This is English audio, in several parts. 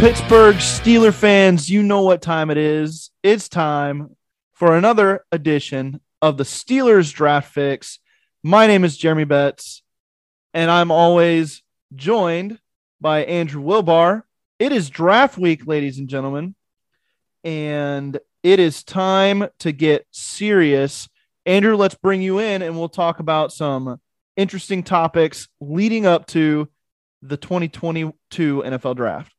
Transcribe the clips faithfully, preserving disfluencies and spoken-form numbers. Pittsburgh Steelers fans, you know what time it is. It's time for another edition of the Steelers Draft Fix. My name is Jeremy Betts, and I'm always joined by Andrew Wilbar. It is draft week, ladies and gentlemen, and it is time to get serious. Andrew, let's bring you in, and we'll talk about some interesting topics leading up to the twenty twenty-two N F L Draft.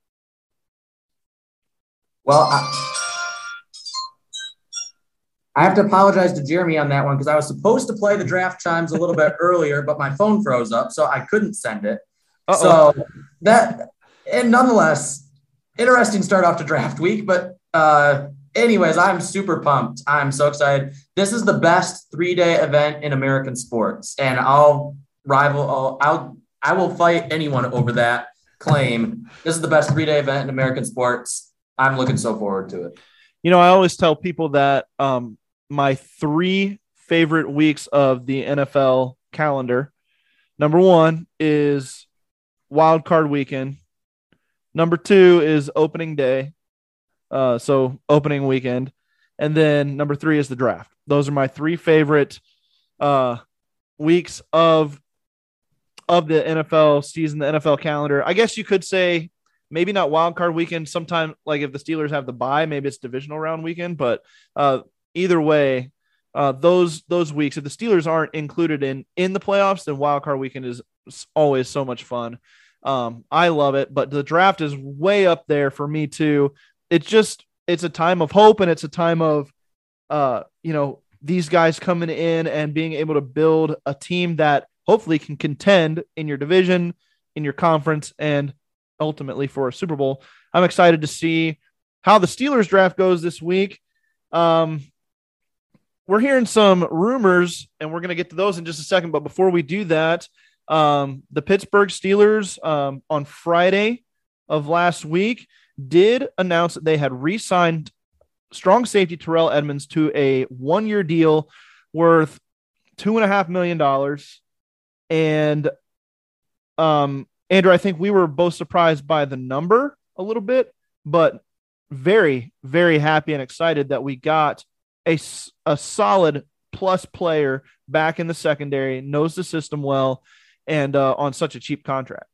Well, I, I have to apologize to Jeremy on that one because I was supposed to play the draft chimes a little bit earlier, but my phone froze up, so I couldn't send it. Uh-oh. So that, and nonetheless, interesting start off to draft week. But uh, anyways, I'm super pumped. I'm so excited. This is the best three-day event in American sports, and I'll rival. I'll, I'll I will fight anyone over that claim. This is the best three-day event in American sports. I'm looking so forward to it. You know, I always tell people that um, my three favorite weeks of the N F L calendar, number one is Wild Card Weekend. Number two is opening day. Uh, so opening weekend. And then number three is the draft. Those are my three favorite uh, weeks of, of the N F L season, the N F L calendar. I guess you could say, maybe not wild card weekend. Sometime, like if the Steelers have the bye, maybe it's divisional round weekend. But uh, either way, uh, those those weeks, if the Steelers aren't included in in the playoffs, then wild card weekend is always so much fun. Um, I love it. But the draft is way up there for me too. It's just it's a time of hope, and it's a time of uh, you know these guys coming in and being able to build a team that hopefully can contend in your division, in your conference, and ultimately for a Super Bowl. I'm excited to see how the Steelers draft goes this week. Um, we're hearing some rumors, and we're going to get to those in just a second. But before we do that, um, the Pittsburgh Steelers um, on Friday of last week did announce that they had re-signed strong safety Terrell Edmunds to a one-year deal worth two and a half million dollars. And, um, Andrew, I think we were both surprised by the number a little bit, but very, very happy and excited that we got a, a solid plus player back in the secondary, knows the system well, and uh, on such a cheap contract.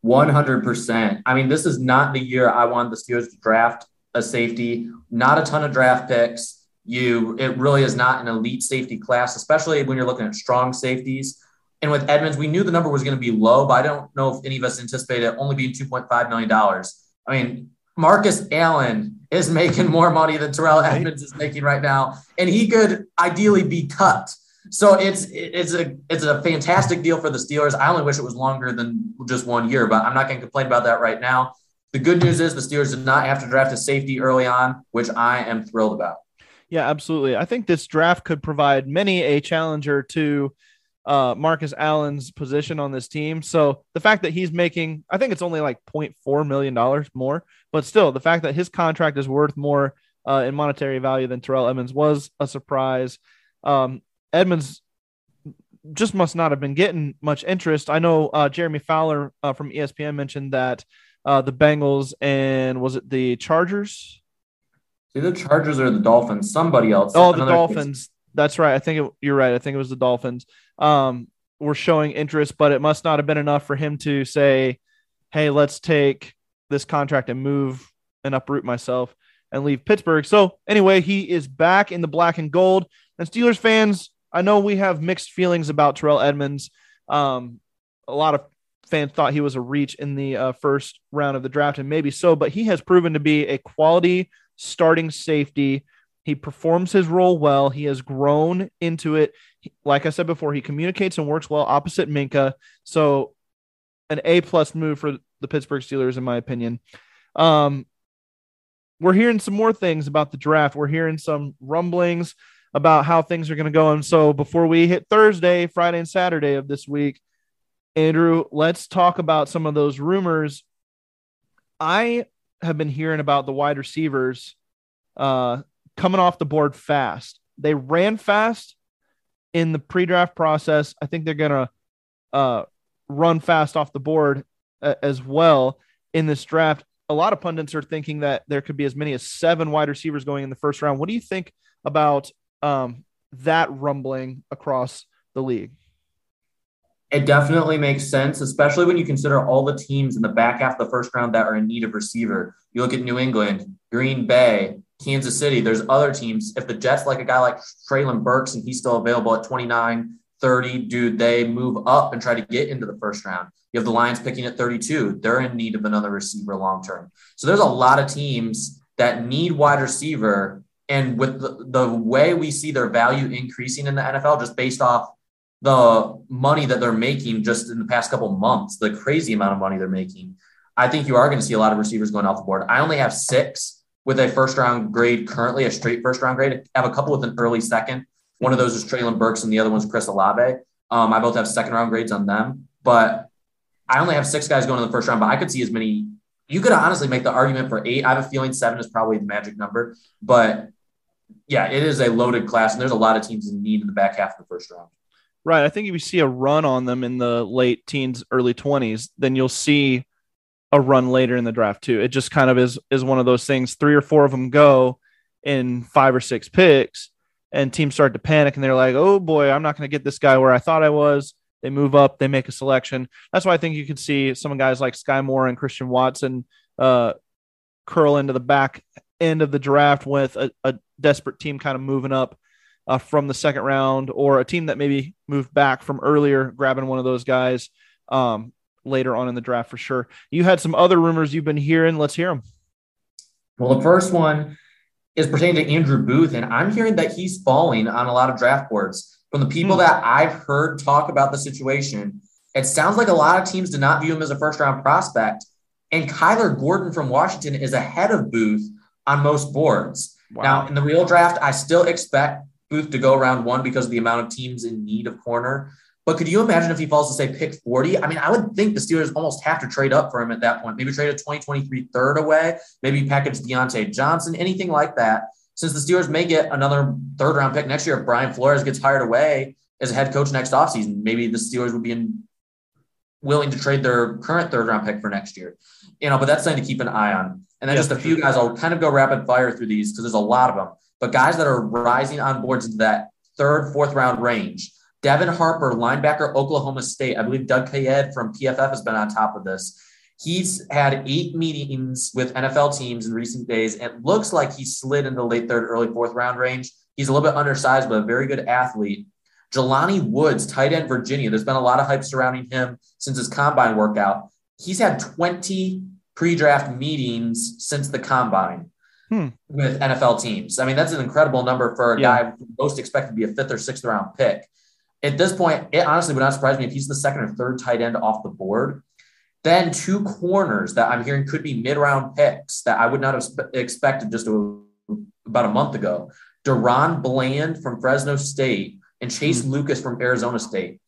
one hundred percent. I mean, this is not the year I wanted the Steelers to draft a safety. Not a ton of draft picks. You, it really is not an elite safety class, especially when you're looking at strong safeties. And with Edmunds, we knew the number was going to be low, but I don't know if any of us anticipated it only being two point five million dollars. I mean, Marcus Allen is making more money than Terrell Edmunds is making right now, and he could ideally be cut. So it's it's a it's a fantastic deal for the Steelers. I only wish it was longer than just one year, but I'm not going to complain about that right now. The good news is the Steelers did not have to draft a safety early on, which I am thrilled about. Yeah, absolutely. I think this draft could provide many a challenger to uh, Marcus Allen's position on this team. So the fact that he's making, I think it's only like zero point four million dollars more, but still the fact that his contract is worth more uh, in monetary value than Terrell Edmunds was a surprise. Um, Edmunds just must not have been getting much interest. I know uh, Jeremy Fowler uh, from E S P N mentioned that uh, the Bengals and was it the Chargers? See, the Chargers or the Dolphins, somebody else. Oh, the Dolphins. Case. That's right. I think it, you're right. I think it was the Dolphins um, were showing interest, but it must not have been enough for him to say, hey, let's take this contract and move and uproot myself and leave Pittsburgh. So anyway, he is back in the black and gold. And Steelers fans, I know we have mixed feelings about Terrell Edmunds. Um, a lot of fans thought he was a reach in the uh, first round of the draft, and maybe so, but he has proven to be a quality starting safety. He performs his role well. He has grown into it. Like I said before, he communicates and works well opposite Minkah. So an A-plus move for the Pittsburgh Steelers, in my opinion. Um, we're hearing some more things about the draft. We're hearing some rumblings about how things are going to go. And so before we hit Thursday, Friday, and Saturday of this week, Andrew, let's talk about some of those rumors. I have been hearing about the wide receivers uh, coming off the board fast. They ran fast in the pre-draft process. I think they're going to uh, run fast off the board uh, as well in this draft. A lot of pundits are thinking that there could be as many as seven wide receivers going in the first round. What do you think about um, that rumbling across the league? It definitely makes sense, especially when you consider all the teams in the back half of the first round that are in need of receiver. You look at New England, Green Bay, Kansas City. There's other teams. If the Jets like a guy like Treylon Burks and he's still available at twenty-nine, thirty, dude, they move up and try to get into the first round. You have the Lions picking at thirty-two. They're in need of another receiver long-term. So there's a lot of teams that need wide receiver. And with the, the way we see their value increasing in the N F L, just based off the money that they're making just in the past couple months, the crazy amount of money they're making, I think you are going to see a lot of receivers going off the board. I only have six with a first round grade currently, a straight first round grade. I have a couple with an early second. One of those is Treylon Burks and the other one's Chris Olave. Um, I both have second round grades on them, but I only have six guys going in the first round, but I could see as many. You could honestly make the argument for eight. I have a feeling seven is probably the magic number, but yeah, it is a loaded class and there's a lot of teams in need in the back half of the first round. Right. I think if you see a run on them in the late teens, early twenties, then you'll see a run later in the draft too. It just kind of is, is one of those things. Three or four of them go in five or six picks and teams start to panic and they're like, oh boy, I'm not going to get this guy where I thought I was. They move up, they make a selection. That's why I think you could see some guys like Skyy Moore and Christian Watson uh, curl into the back end of the draft with a, a desperate team kind of moving up Uh, from the second round, or a team that maybe moved back from earlier, grabbing one of those guys um, later on in the draft for sure. You had some other rumors you've been hearing. Let's hear them. Well, the first one is pertaining to Andrew Booth, and I'm hearing that he's falling on a lot of draft boards. From the people mm. that I've heard talk about the situation, it sounds like a lot of teams did not view him as a first-round prospect, and Kyler Gordon from Washington is ahead of Booth on most boards. Wow. Now, in the real draft, I still expect Booth to go round one because of the amount of teams in need of corner. But could you imagine if he falls to, say, pick forty? I mean, I would think the Steelers almost have to trade up for him at that point. Maybe trade a twenty twenty-three third away, maybe package Diontae Johnson, anything like that. Since the Steelers may get another third-round pick next year if Brian Flores gets hired away as a head coach next offseason, maybe the Steelers would be in, willing to trade their current third-round pick for next year. You know, but that's something to keep an eye on. And then yeah, just a few sure. guys, I'll kind of go rapid-fire through these because there's a lot of them. But guys that are rising on boards into that third, fourth round range. Devin Harper, linebacker, Oklahoma State. I believe Doug Kayed from P F F has been on top of this. He's had eight meetings with N F L teams in recent days. It looks like he slid into the late third, early fourth round range. He's a little bit undersized, but a very good athlete. Jelani Woods, tight end, Virginia. There's been a lot of hype surrounding him since his combine workout. He's had twenty pre-draft meetings since the combine. Hmm. With N F L teams. I mean, that's an incredible number for a yeah. guy most expected to be a fifth or sixth round pick. At this point, it honestly would not surprise me if he's the second or third tight end off the board. Then two corners that I'm hearing could be mid-round picks that I would not have expected just a, about a month ago. Deron Bland from Fresno State, and Chase mm-hmm. Lucas from Arizona State.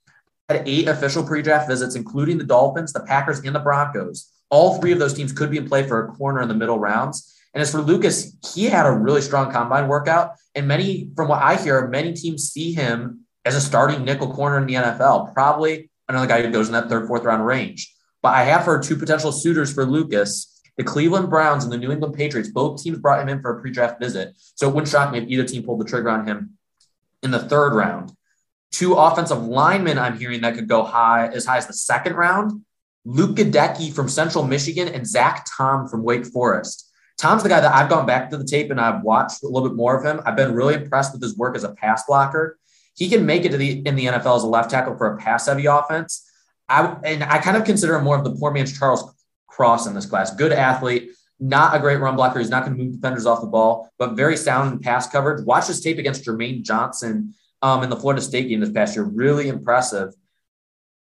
Had eight official pre-draft visits, including the Dolphins, the Packers, and the Broncos. All three of those teams could be in play for a corner in the middle rounds. And as for Lucas, he had a really strong combine workout. And many, from what I hear, many teams see him as a starting nickel corner in the N F L, probably another guy who goes in that third, fourth round range. But I have heard two potential suitors for Lucas, the Cleveland Browns and the New England Patriots. Both teams brought him in for a pre-draft visit. So it wouldn't shock me if either team pulled the trigger on him in the third round. Two offensive linemen I'm hearing that could go high, as high as the second round, Luke Gadecki from Central Michigan and Zach Tom from Wake Forest. Tom's the guy that I've gone back to the tape and I've watched a little bit more of him. I've been really impressed with his work as a pass blocker. He can make it to the in the N F L as a left tackle for a pass-heavy offense. I, and I kind of consider him more of the poor man's Charles Cross in this class. Good athlete, not a great run blocker. He's not going to move defenders off the ball, but very sound in pass coverage. Watch his tape against Jermaine Johnson um, in the Florida State game this past year. Really impressive.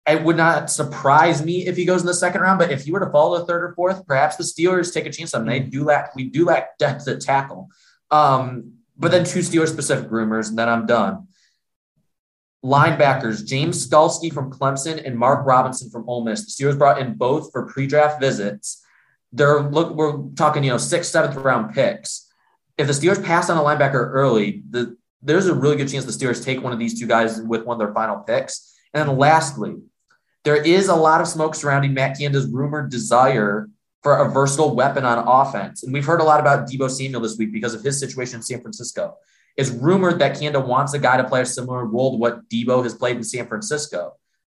It would not surprise me if he goes in the second round, but if he were to fall to third or fourth, perhaps the Steelers take a chance on him. They do lack, we do lack depth at tackle. Um, but then two Steelers-specific rumors, and then I'm done. Linebackers, James Skalski from Clemson and Mark Robinson from Ole Miss. The Steelers brought in both for pre-draft visits. They're look, we're talking, you know, sixth, seventh round picks. If the Steelers pass on a linebacker early, the, there's a really good chance the Steelers take one of these two guys with one of their final picks. And then lastly, there is a lot of smoke surrounding Matt Canada's rumored desire for a versatile weapon on offense. And we've heard a lot about Deebo Samuel this week because of his situation in San Francisco. It's rumored that Canada wants a guy to play a similar role to what Deebo has played in San Francisco.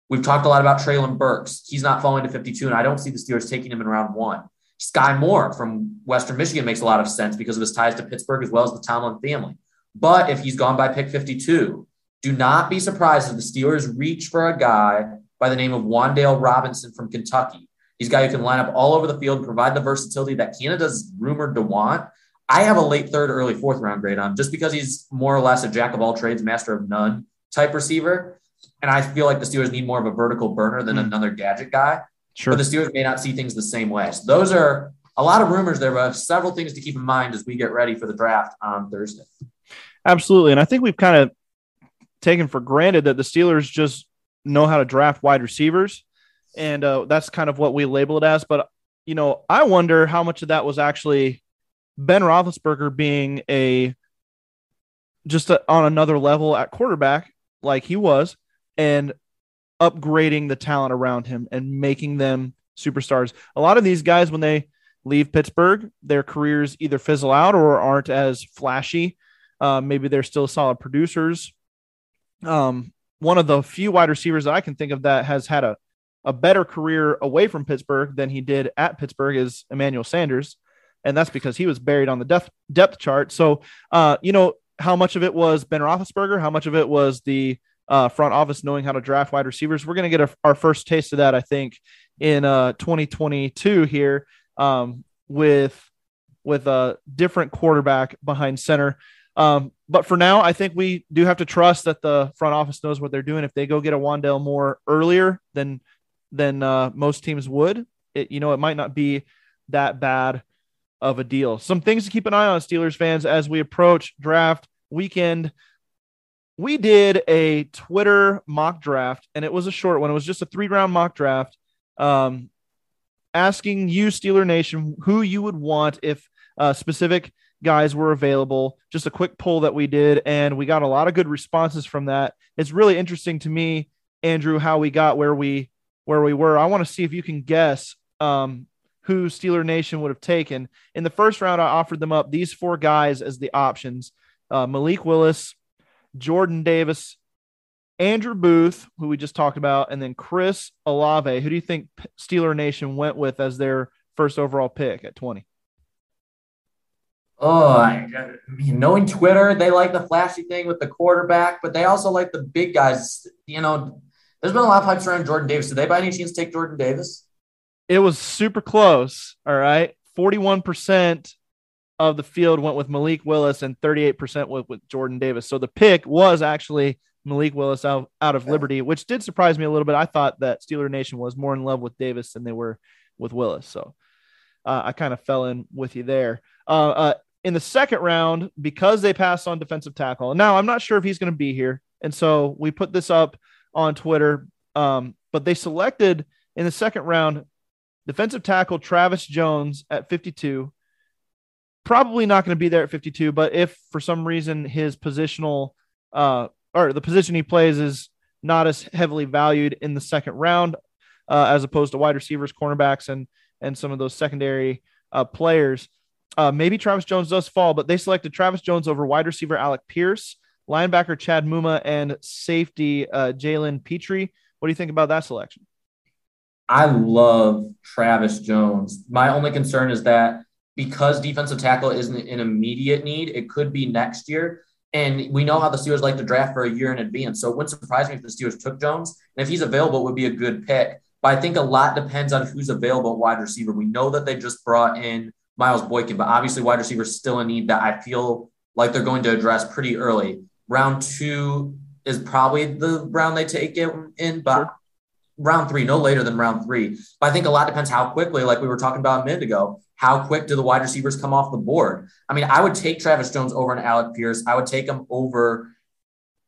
We've talked a lot about Treylon Burks. He's not falling to fifty-two, and I don't see the Steelers taking him in round one. Skyy Moore from Western Michigan makes a lot of sense because of his ties to Pittsburgh as well as the Tomlin family. But if he's gone by pick fifty-two, do not be surprised if the Steelers reach for a guy by the name of Wandale Robinson from Kentucky. He's a guy who can line up all over the field, provide the versatility that Canada's rumored to want. I have a late third, early fourth round grade on just because he's more or less a jack of all trades, master of none type receiver. And I feel like the Steelers need more of a vertical burner than mm. another gadget guy. Sure. But the Steelers may not see things the same way. So those are a lot of rumors there, but several things to keep in mind as we get ready for the draft on Thursday. Absolutely. And I think we've kind of taken for granted that the Steelers just know how to draft wide receivers. And uh, that's kind of what we label it as. But, you know, I wonder how much of that was actually Ben Roethlisberger being a just a, on another level at quarterback like he was and upgrading the talent around him and making them superstars. A lot of these guys, when they leave Pittsburgh, their careers either fizzle out or aren't as flashy. Uh, maybe they're still solid producers. Um, one of the few wide receivers that I can think of that has had a, a better career away from Pittsburgh than he did at Pittsburgh is Emmanuel Sanders. And that's because he was buried on the depth depth chart. So, uh, you know, how much of it was Ben Roethlisberger? How much of it was the uh, front office knowing how to draft wide receivers? We're going to get a, our first taste of that, I think, in uh, twenty twenty-two here um, with with a different quarterback behind center. Um, but for now, I think we do have to trust that the front office knows what they're doing. If they go get a Wandale Moore earlier than than uh, most teams would, it, you know, it might not be that bad of a deal. Some things to keep an eye on, Steelers fans, as we approach draft weekend. We did a Twitter mock draft, and it was a short one. It was just a three-round mock draft, um, asking you, Steeler Nation, who you would want if uh, specific guys were available. Just a quick poll that we did, and we got a lot of good responses from that. It's really interesting to me, Andrew, how we got where we where we were. I want to see if you can guess um, who Steeler Nation would have taken. In the first round, I offered them up these four guys as the options. Uh, Malik Willis, Jordan Davis, Andrew Booth, who we just talked about, and then Chris Olave. Who do you think Steeler Nation went with as their first overall pick at twenty? Oh, I, I mean, knowing Twitter, they like the flashy thing with the quarterback, but they also like the big guys. You know, there's been a lot of hype around Jordan Davis. Did they by any chance take Jordan Davis? It was super close, all right? forty-one percent of the field went with Malik Willis and thirty-eight percent went with Jordan Davis. So the pick was actually Malik Willis out, out of okay. Liberty, which did surprise me a little bit. I thought that Steeler Nation was more in love with Davis than they were with Willis. So uh, I kind of fell in with you there. Uh, uh, in the second round because they passed on defensive tackle. Now, I'm not sure if he's going to be here, and so we put this up on Twitter, um, but they selected in the second round defensive tackle Travis Jones at fifty-two. Probably not going to be there at fifty-two, but if for some reason his positional uh, or the position he plays is not as heavily valued in the second round uh, as opposed to wide receivers, cornerbacks, and and some of those secondary uh, players, uh, maybe Travis Jones does fall, but they selected Travis Jones over wide receiver Alec Pierce, linebacker Chad Muma, and safety uh, Jalen Petrie. What do you think about that selection? I love Travis Jones. My only concern is that because defensive tackle isn't an immediate need, it could be next year. And we know how the Steelers like to draft for a year in advance. So it wouldn't surprise me if the Steelers took Jones. And if he's available, it would be a good pick. But I think a lot depends on who's available at wide receiver. We know that they just brought in Myles Boykin, but obviously wide receiver is still a need that I feel like they're going to address pretty early. Round two is probably the round they take it in, but sure. round three, no later than round three. But I think a lot depends how quickly, like we were talking about a minute ago, how quick do the wide receivers come off the board? I mean, I would take Travis Jones over an Alec Pierce. I would take him over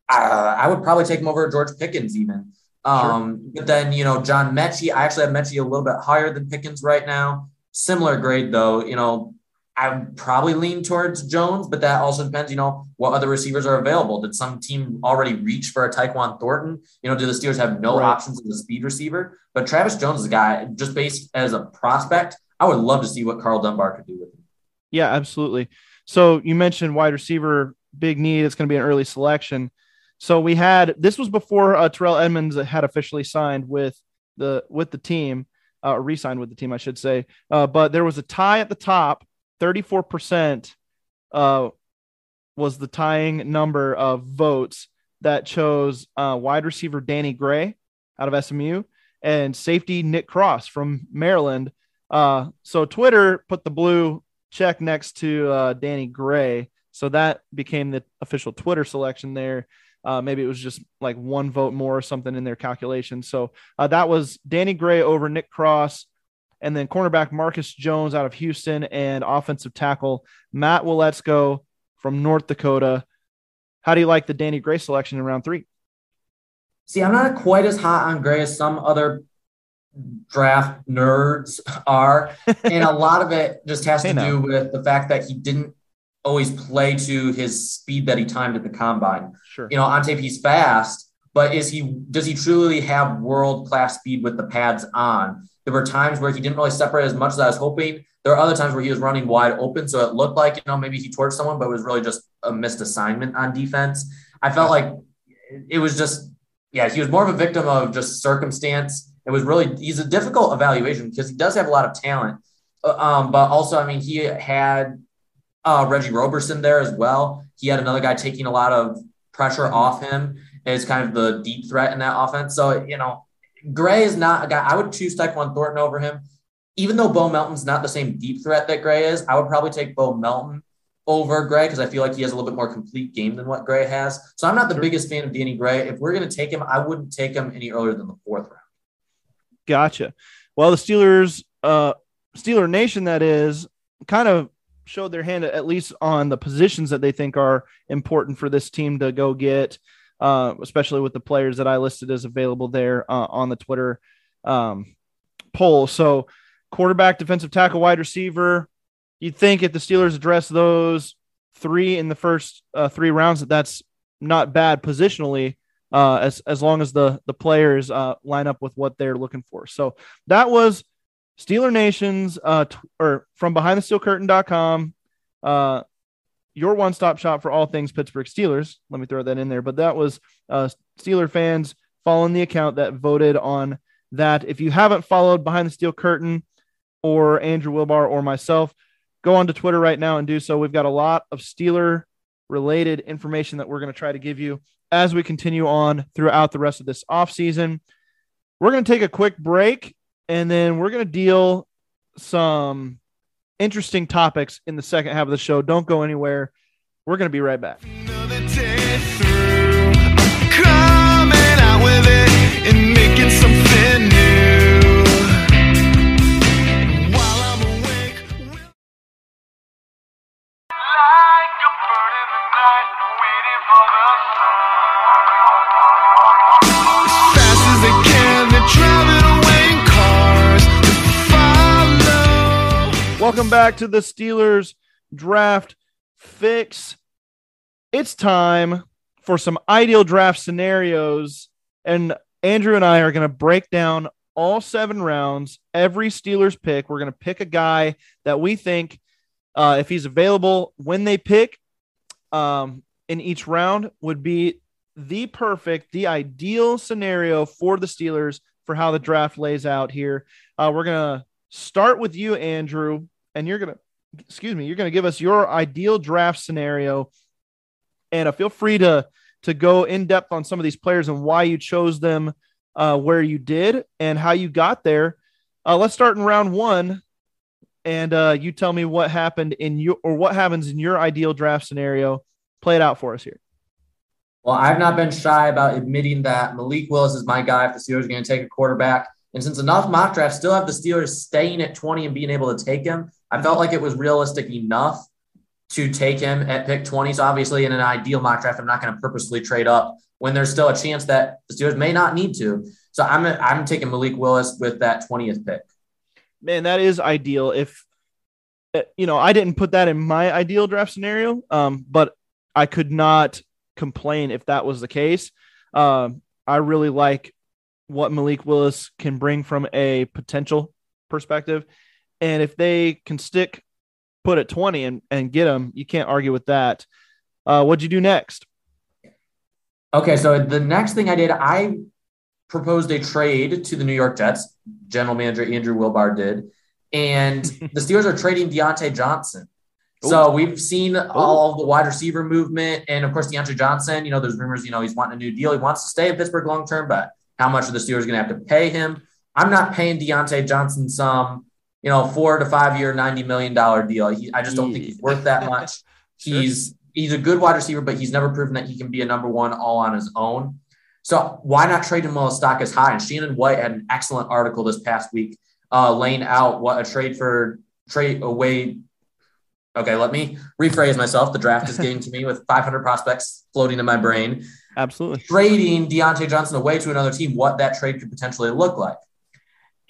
uh, – I would probably take him over George Pickens even. Um, sure. But then, you know, John Mechie, I actually have Mechie a little bit higher than Pickens right now. Similar grade though, you know, I would probably lean towards Jones, but that also depends, you know, what other receivers are available. Did some team already reach for a Tyquan Thornton? You know, do the Steelers have no right. options as a speed receiver? But Travis Jones is a guy, just based as a prospect, I would love to see what Carl Dunbar could do with him. Yeah, absolutely. So you mentioned wide receiver, big need. It's going to be an early selection. So we had, this was before uh, Terrell Edmunds had officially signed with the, with the team, uh, re-signed with the team, I should say. Uh, but there was a tie at the top. thirty-four percent uh, was the tying number of votes that chose uh, wide receiver Danny Gray out of S M U and safety Nick Cross from Maryland. Uh, so Twitter put the blue check next to uh, Danny Gray. So that became the official Twitter selection there. Uh, maybe it was just like one vote more or something in their calculation. So uh, that was Danny Gray over Nick Cross, and then cornerback Marcus Jones out of Houston and offensive tackle Matt Waletzko from North Dakota. How do you like the Danny Gray selection in round three? See, I'm not quite as hot on Gray as some other draft nerds are. And a lot of it just has to do with the fact that he didn't always play to his speed that he timed at the combine. Sure. You know, on tape, he's fast, but is he, does he truly have world-class speed with the pads on? There were times where he didn't really separate as much as I was hoping. There are other times where he was running wide open. So it looked like, you know, maybe he torched someone, but it was really just a missed assignment on defense. I felt like it was just, yeah, he was more of a victim of just circumstance. It was really, he's a difficult evaluation because he does have a lot of talent. Um, but also, I mean, he had uh, Reggie Roberson there as well. He had another guy taking a lot of pressure off him as kind of the deep threat in that offense. So, you know, Gray is not a guy. I would choose Tyquan Thornton over him. Even though Bo Melton's not the same deep threat that Gray is, I would probably take Bo Melton over Gray because I feel like he has a little bit more complete game than what Gray has. So I'm not the sure. biggest fan of Danny Gray. If we're going to take him, I wouldn't take him any earlier than the fourth round. Gotcha. Well, the Steelers, uh, Steeler Nation, that is, kind of showed their hand at least on the positions that they think are important for this team to go get. Uh, especially with the players that I listed as available there uh, on the Twitter um, poll. So quarterback, defensive tackle, wide receiver, you'd think if the Steelers address those three in the first uh, three rounds, that that's not bad positionally uh, as, as long as the, the players uh, line up with what they're looking for. So that was Steeler Nation's uh, t- or from behind the steel curtain dot com. Uh, your one-stop shop for all things Pittsburgh Steelers. Let me throw that in there. But that was uh, Steeler fans following the account that voted on that. If you haven't followed Behind the Steel Curtain or Andrew Wilbar or myself, go on to Twitter right now and do so. We've got a lot of Steeler-related information that we're going to try to give you as we continue on throughout the rest of this offseason. We're going to take a quick break, and then we're going to deal some interesting topics in the second half of the show. Don't go anywhere. We're going to be right back. Another day through, coming out with it and making something new. While I'm awake, we'll... waiting for the sun. Fast as they can, they're driving away in cars to follow. Welcome back to the Steelers Draft Fix. It's time for some ideal draft scenarios, and Andrew and I are going to break down all seven rounds, every Steelers pick. We're going to pick a guy that we think, uh, if he's available when they pick um, in each round, would be the perfect, the ideal scenario for the Steelers for how the draft lays out here. Uh, we're going to start with you, Andrew, and you're going to, excuse me, you're going to give us your ideal draft scenario. And uh, feel free to to go in depth on some of these players and why you chose them, uh, where you did, and how you got there. Uh, let's start in round one, and uh, you tell me what happened in your or what happens in your ideal draft scenario. Play it out for us here. Well, I've not been shy about admitting that Malik Willis is my guy if the Steelers are going to take a quarterback. And since enough mock drafts still have the Steelers staying at twenty and being able to take him, I felt like it was realistic enough to take him at pick twenty. So obviously in an ideal mock draft, I'm not going to purposely trade up when there's still a chance that the Steelers may not need to. So I'm a, I'm taking Malik Willis with that twentieth pick. Man, that is ideal. If, you know, I didn't put that in my ideal draft scenario, um, but I could not complain if that was the case. Um, I really like what Malik Willis can bring from a potential perspective. And if they can stick put at twenty and, and get them, you can't argue with that. Uh, what'd you do next? Okay, so the next thing I did, I proposed a trade to the New York Jets. General manager Andrew Wilbar did. And the Steelers are trading Diontae Johnson. Ooh. So we've seen Ooh. all of the wide receiver movement. And, of course, Diontae Johnson, you know, there's rumors, you know, he's wanting a new deal. He wants to stay at Pittsburgh long-term, but how much are the Steelers going to have to pay him? I'm not paying Diontae Johnson some you know, four to five year, ninety million dollars deal. He, I just don't think he's worth that much. Sure. He's, he's a good wide receiver, but he's never proven that he can be a number one all on his own. So why not trade him while his stock is high? And Shannon White had an excellent article this past week uh, laying out what a trade for trade away. Okay. Let me rephrase myself. The draft is getting to me with five hundred prospects floating in my brain. Absolutely. Trading Diontae Johnson away to another team, what that trade could potentially look like.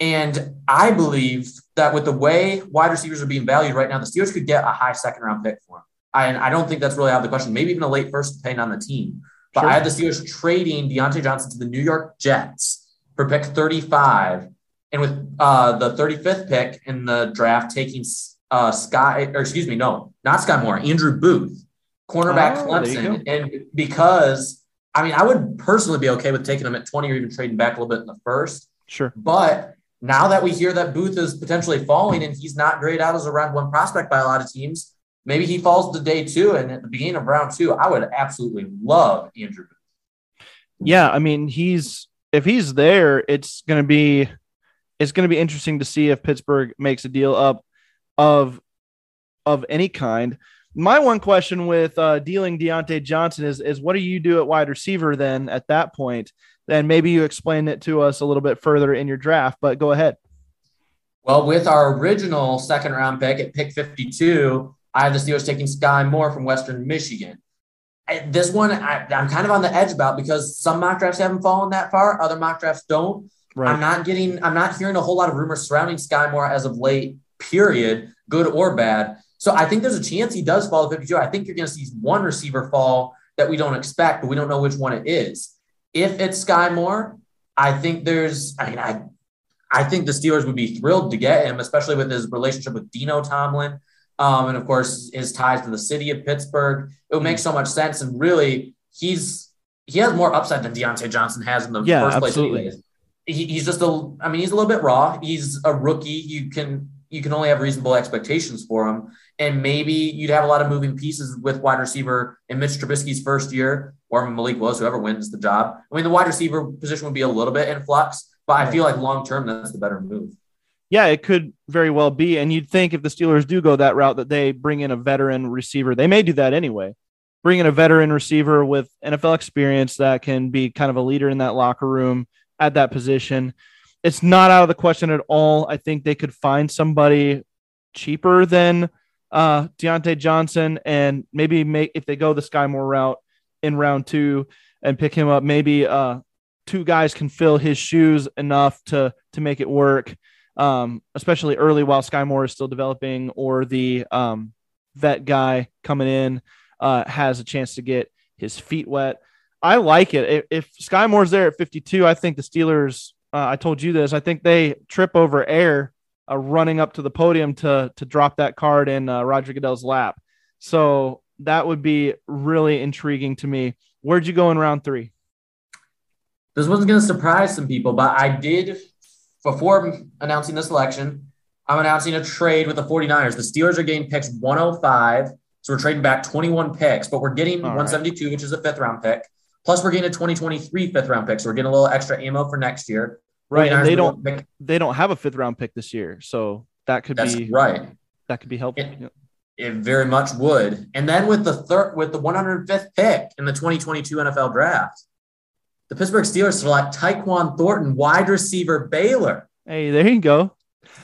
And I believe that with the way wide receivers are being valued right now, the Steelers could get a high second round pick for him. I, and I don't think that's really out of the question, maybe even a late first depending on the team. But sure. I had the Steelers trading Diontae Johnson to the New York Jets for pick thirty-five. And with uh, the thirty-fifth pick in the draft, taking uh, Sky, or excuse me, no, not Skyy Moore, Andrew Booth, cornerback oh, Clemson. And because, I mean, I would personally be okay with taking him at twenty or even trading back a little bit in the first. Sure. But now that we hear that Booth is potentially falling and he's not graded out as a round one prospect by a lot of teams, maybe he falls to day two. And at the beginning of round two, I would absolutely love Andrew Booth. Yeah. I mean, he's, if he's there, it's going to be, it's going to be interesting to see if Pittsburgh makes a deal up of, of any kind. My one question with uh, dealing Diontae Johnson is, is what do you do at wide receiver then at that point? Then maybe you explain it to us a little bit further in your draft, but go ahead. Well, with our original second round pick at pick fifty-two, I have the Steelers taking Skyy Moore from Western Michigan. This one I, I'm kind of on the edge about because some mock drafts haven't fallen that far. Other mock drafts don't. Right. I'm not getting, I'm not hearing a whole lot of rumors surrounding Skyy Moore as of late, period, good or bad. So I think there's a chance he does fall to fifty-two. I think you're going to see one receiver fall that we don't expect, but we don't know which one it is. If it's Skyy Moore, I think there's, I mean, I, I think the Steelers would be thrilled to get him, especially with his relationship with Dino Tomlin. Um, and of course his ties to the city of Pittsburgh. It would make so much sense. And really he's, he has more upside than Diontae Johnson has in the yeah, first place. Absolutely. He, he's just a, I mean, he's a little bit raw. He's a rookie. You can, you can only have reasonable expectations for him. And maybe you'd have a lot of moving pieces with wide receiver in Mitch Trubisky's first year, or Malik Willis, whoever wins the job. I mean, the wide receiver position would be a little bit in flux, but I feel like long-term, that's the better move. Yeah, it could very well be. And you'd think if the Steelers do go that route, that they bring in a veteran receiver. They may do that anyway. Bring in a veteran receiver with N F L experience that can be kind of a leader in that locker room at that position. It's not out of the question at all. I think they could find somebody cheaper than uh, Diontae Johnson, and maybe make if they go the Skyy Moore route, in round two and pick him up. Maybe uh, two guys can fill his shoes enough to to make it work, um, especially early while Skyy Moore is still developing, or the um, vet guy coming in uh, has a chance to get his feet wet. I like it. If, if Skyy Moore's there at fifty-two, I think the Steelers, uh, I told you this, I think they trip over air uh, running up to the podium to to drop that card in uh, Roger Goodell's lap. So that would be really intriguing to me. Where'd you go in round three? This one's going to surprise some people, but I did, before announcing this election, I'm announcing a trade with the 49ers. The Steelers are getting picks one oh five, so we're trading back twenty-one picks, but we're getting All one seventy-two, right. which is a fifth-round pick. Plus, we're getting a twenty twenty-three fifth-round pick, so we're getting a little extra ammo for next year. Right, and they don't pick. they don't have a fifth-round pick this year, so that could That's be right. That could be helpful. It, yep. it very much would. And then with the third, with the one hundred fifth pick in the twenty twenty-two N F L Draft, the Pittsburgh Steelers select Tyquan Thornton, wide receiver, Baylor. Hey, there you go.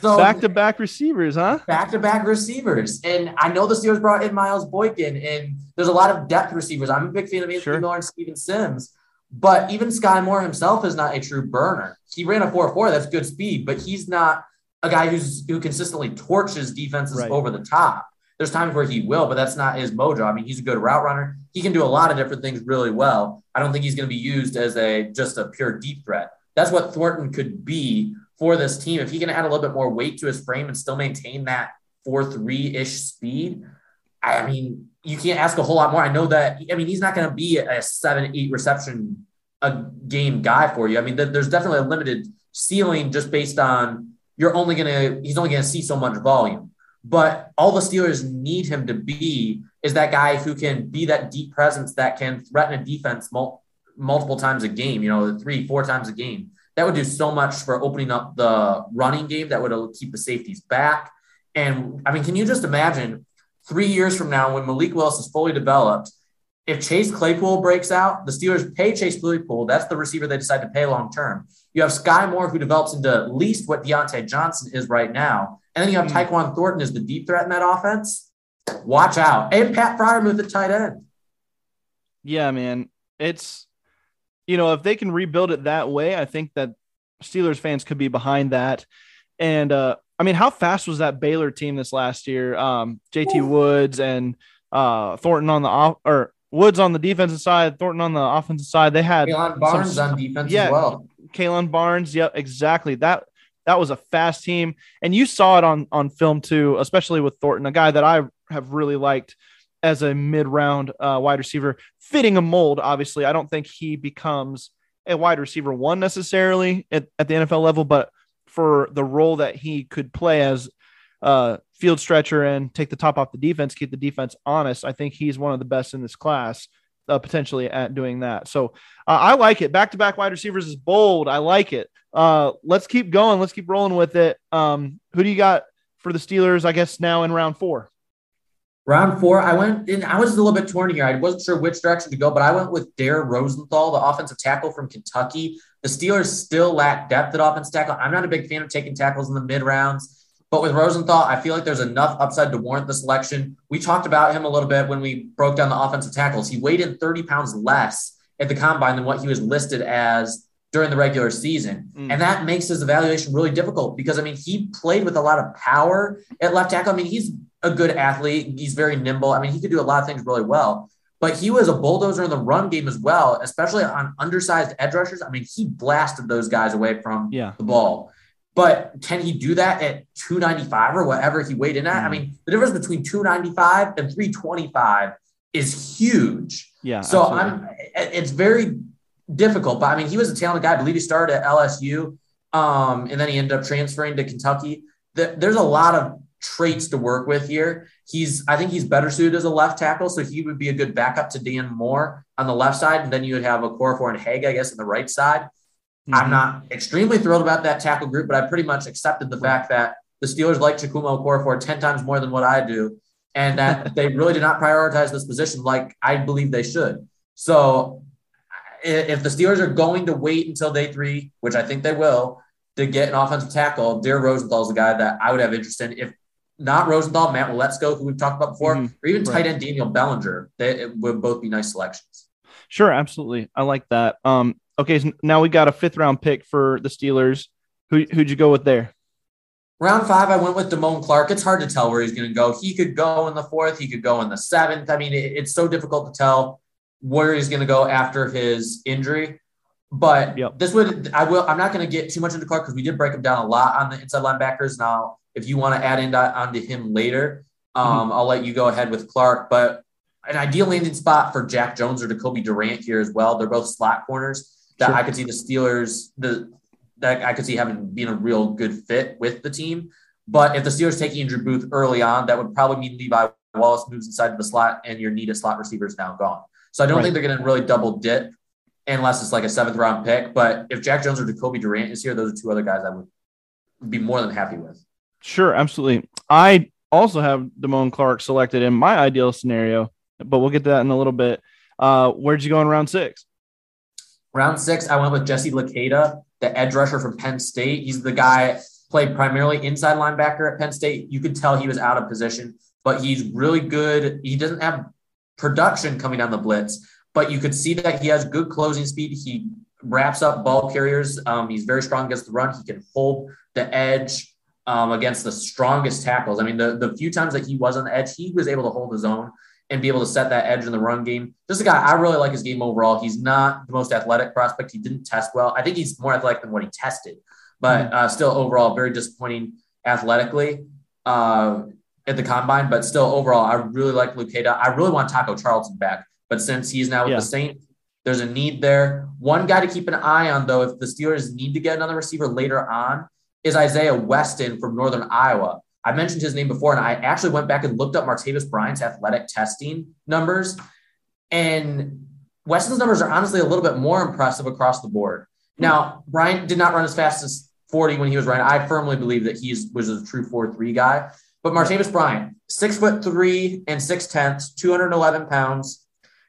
So back-to-back receivers, huh? Back-to-back receivers. And I know the Steelers brought in Myles Boykin, and there's a lot of depth receivers. I'm a big fan of Anthony sure. Miller and Steven Sims. But even Skyy Moore himself is not a true burner. He ran a four four. That's good speed, but he's not a guy who's who consistently torches defenses right. over the top. There's times where he will, but that's not his mojo. I mean, he's a good route runner. He can do a lot of different things really well. I don't think he's going to be used as a just a pure deep threat. That's what Thornton could be for this team. If he can add a little bit more weight to his frame and still maintain that four three-ish speed, I mean, you can't ask a whole lot more. I know that – I mean, he's not going to be a seven eight reception a game guy for you. I mean, th- there's definitely a limited ceiling just based on you're only going to – he's only going to see so much volume. But all the Steelers need him to be is that guy who can be that deep presence that can threaten a defense mul- multiple times a game, you know, three, four times a game. That would do so much for opening up the running game. That would keep the safeties back. And, I mean, can you just imagine three years from now when Malik Willis is fully developed, if Chase Claypool breaks out, the Steelers pay Chase Claypool. That's the receiver they decide to pay long-term. You have Skyy Moore, who develops into at least what Diontae Johnson is right now. And then you have Tyquan Thornton as the deep threat in that offense. Watch out. And Pat Freiermuth at tight end. Yeah, man. It's, you know, if they can rebuild it that way, I think that Steelers fans could be behind that. And, uh, I mean, how fast was that Baylor team this last year? Um, J T Ooh. Woods and uh, Thornton on the off or Woods on the defensive side, Thornton on the offensive side. They had Kaelon Barnes some, on defense yeah, as well. Kaelon Barnes. Yep, yeah, exactly. That, That was a fast team, and you saw it on, on film too, especially with Thornton, a guy that I have really liked as a mid-round uh, wide receiver, fitting a mold, obviously. I don't think he becomes a wide receiver one necessarily at, at the N F L level, but for the role that he could play as a field stretcher and take the top off the defense, keep the defense honest, I think he's one of the best in this class uh, potentially at doing that. So uh, I like it. Back-to-back wide receivers is bold. I like it. Uh, let's keep going. Let's keep rolling with it. Um, who do you got for the Steelers, I guess, now in round four? Round four, I went in. I was a little bit torn here. I wasn't sure which direction to go, but I went with Dare Rosenthal, the offensive tackle from Kentucky. The Steelers still lack depth at offensive tackle. I'm not a big fan of taking tackles in the mid rounds, but with Rosenthal, I feel like there's enough upside to warrant the selection. We talked about him a little bit when we broke down the offensive tackles. He weighed in thirty pounds less at the combine than what he was listed as during the regular season. Mm. And that makes his evaluation really difficult because, I mean, he played with a lot of power at left tackle. I mean, he's a good athlete. He's very nimble. I mean, he could do a lot of things really well, but he was a bulldozer in the run game as well, especially on undersized edge rushers. I mean, he blasted those guys away from yeah. the ball, but can he do that at two ninety-five or whatever he weighed in at? Mm. I mean, the difference between two ninety-five and three twenty-five is huge. Yeah. So absolutely. I'm, it's very difficult, but I mean, he was a talented guy. I believe he started at L S U, um, and then he ended up transferring to Kentucky. The, there's a lot of traits to work with here. He's, I think he's better suited as a left tackle, so he would be a good backup to Dan Moore on the left side, and then you would have Okorafor and Hague, I guess, on the right side. Mm-hmm. I'm not extremely thrilled about that tackle group, but I pretty much accepted the fact that the Steelers like Chukwuma Okorafor ten times more than what I do, and that they really do not prioritize this position like I believe they should. So if the Steelers are going to wait until day three, which I think they will, to get an offensive tackle, Dare Rosenthal is a guy that I would have interest in. If not Rosenthal, Matt Waletzko, who we've talked about before, mm-hmm. or even right. tight end Daniel Bellinger, they, it would both be nice selections. Sure, absolutely. I like that. Um, okay, so now we got a fifth round pick for the Steelers. Who, who'd you go with there? Round five, I went with Damone Clark. It's hard to tell where he's going to go. He could go in the fourth. He could go in the seventh. I mean, it, it's so difficult to tell where he's going to go after his injury. But yep. this would I will. I'm not going to get too much into Clark because we did break him down a lot on the inside linebackers. Now, if you want to add in onto him later, um, mm-hmm. I'll let you go ahead with Clark. But an ideal landing spot for Jack Jones or Jacoby Durant here as well. They're both slot corners that sure. I could see the Steelers the that I could see having being a real good fit with the team. But if the Steelers take Andrew Booth early on, that would probably mean Levi Wallace moves inside the slot and your need of slot receivers now gone. So I don't right. think they're going to really double dip unless it's like a seventh round pick. But if Jack Jones or Jacoby Durant is here, those are two other guys I would be more than happy with. Sure. Absolutely. I also have Damone Clark selected in my ideal scenario, but we'll get to that in a little bit. Uh, where'd you go in round six? Round six, I went with Jesse Lecada, the edge rusher from Penn State. He's the guy played primarily inside linebacker at Penn State. You could tell he was out of position, but he's really good. He doesn't have production coming down the blitz, but you could see that he has good closing speed. He wraps up ball carriers. Um, he's very strong against the run. He can hold the edge um, against the strongest tackles. I mean, the, the few times that he was on the edge, he was able to hold his own and be able to set that edge in the run game. Just a guy, I really like his game overall. He's not the most athletic prospect. He didn't test well. I think he's more athletic than what he tested, but uh, still overall very disappointing athletically uh, at the combine, but still overall, I really like Lucada. I really want Taco Charlton back, but since he's now with yeah. the Saints, there's a need there. One guy to keep an eye on, though, if the Steelers need to get another receiver later on, is Isaiah Weston from Northern Iowa. I mentioned his name before, and I actually went back and looked up Martavis Bryant's athletic testing numbers. And Weston's numbers are honestly a little bit more impressive across the board. Now, Bryant did not run as fast as forty when he was running. I firmly believe that he was a true four three guy. But Martavis Bryant, six foot three and six tenths, two hundred eleven pounds,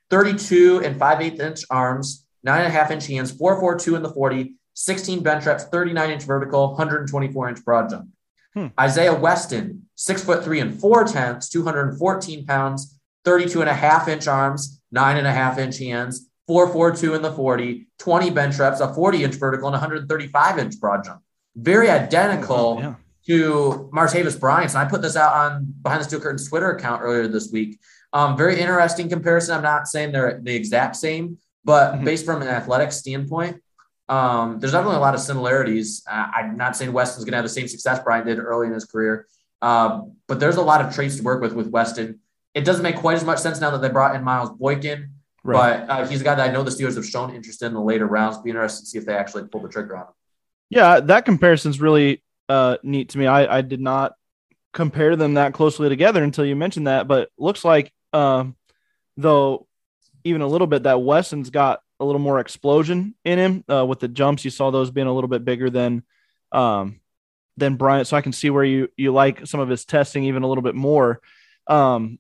thirty-two and five eighths inch arms, nine point five inch hands, four four two in the forty, sixteen bench reps, thirty-nine inch vertical, one hundred twenty-four inch broad jump. Hmm. Isaiah Weston, six foot three and four tenths, two hundred fourteen pounds, thirty-two and a half inch arms, nine and a half inch hands, four, four, two in the forty, twenty bench reps, a forty inch vertical and one hundred thirty-five inch broad jump. Very identical oh, yeah. to Martavis Bryant. And I put this out on Behind the Steel Curtain's Twitter account earlier this week. Um, very interesting comparison. I'm not saying they're the exact same, but mm-hmm. based from an athletic standpoint, Um, there's definitely a lot of similarities. Uh, I'm not saying Weston's going to have the same success Bryant did early in his career, um, but there's a lot of traits to work with with Weston. It doesn't make quite as much sense now that they brought in Myles Boykin, right. but uh, he's a guy that I know the Steelers have shown interest in the later rounds. Be interested to see if they actually pull the trigger on him. Yeah, that comparison's really uh, neat to me. I, I did not compare them that closely together until you mentioned that, but looks like um, though even a little bit that Weston's got a little more explosion in him uh, with the jumps. You saw those being a little bit bigger than, um, than Bryant. So I can see where you, you like some of his testing even a little bit more. Um,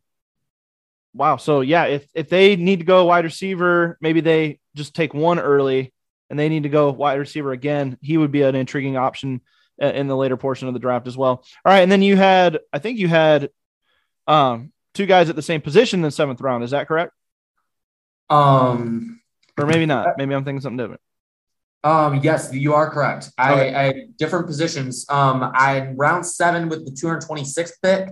wow. So yeah, if, if they need to go wide receiver, maybe they just take one early and they need to go wide receiver again, he would be an intriguing option in the later portion of the draft as well. All right. And then you had, I think you had um, two guys at the same position in the seventh round. Is that correct? Um, Or maybe not. Maybe I'm thinking something different. Um, yes, you are correct. I, okay. I different positions. Um, I round seven with the two hundred twenty-sixth pick.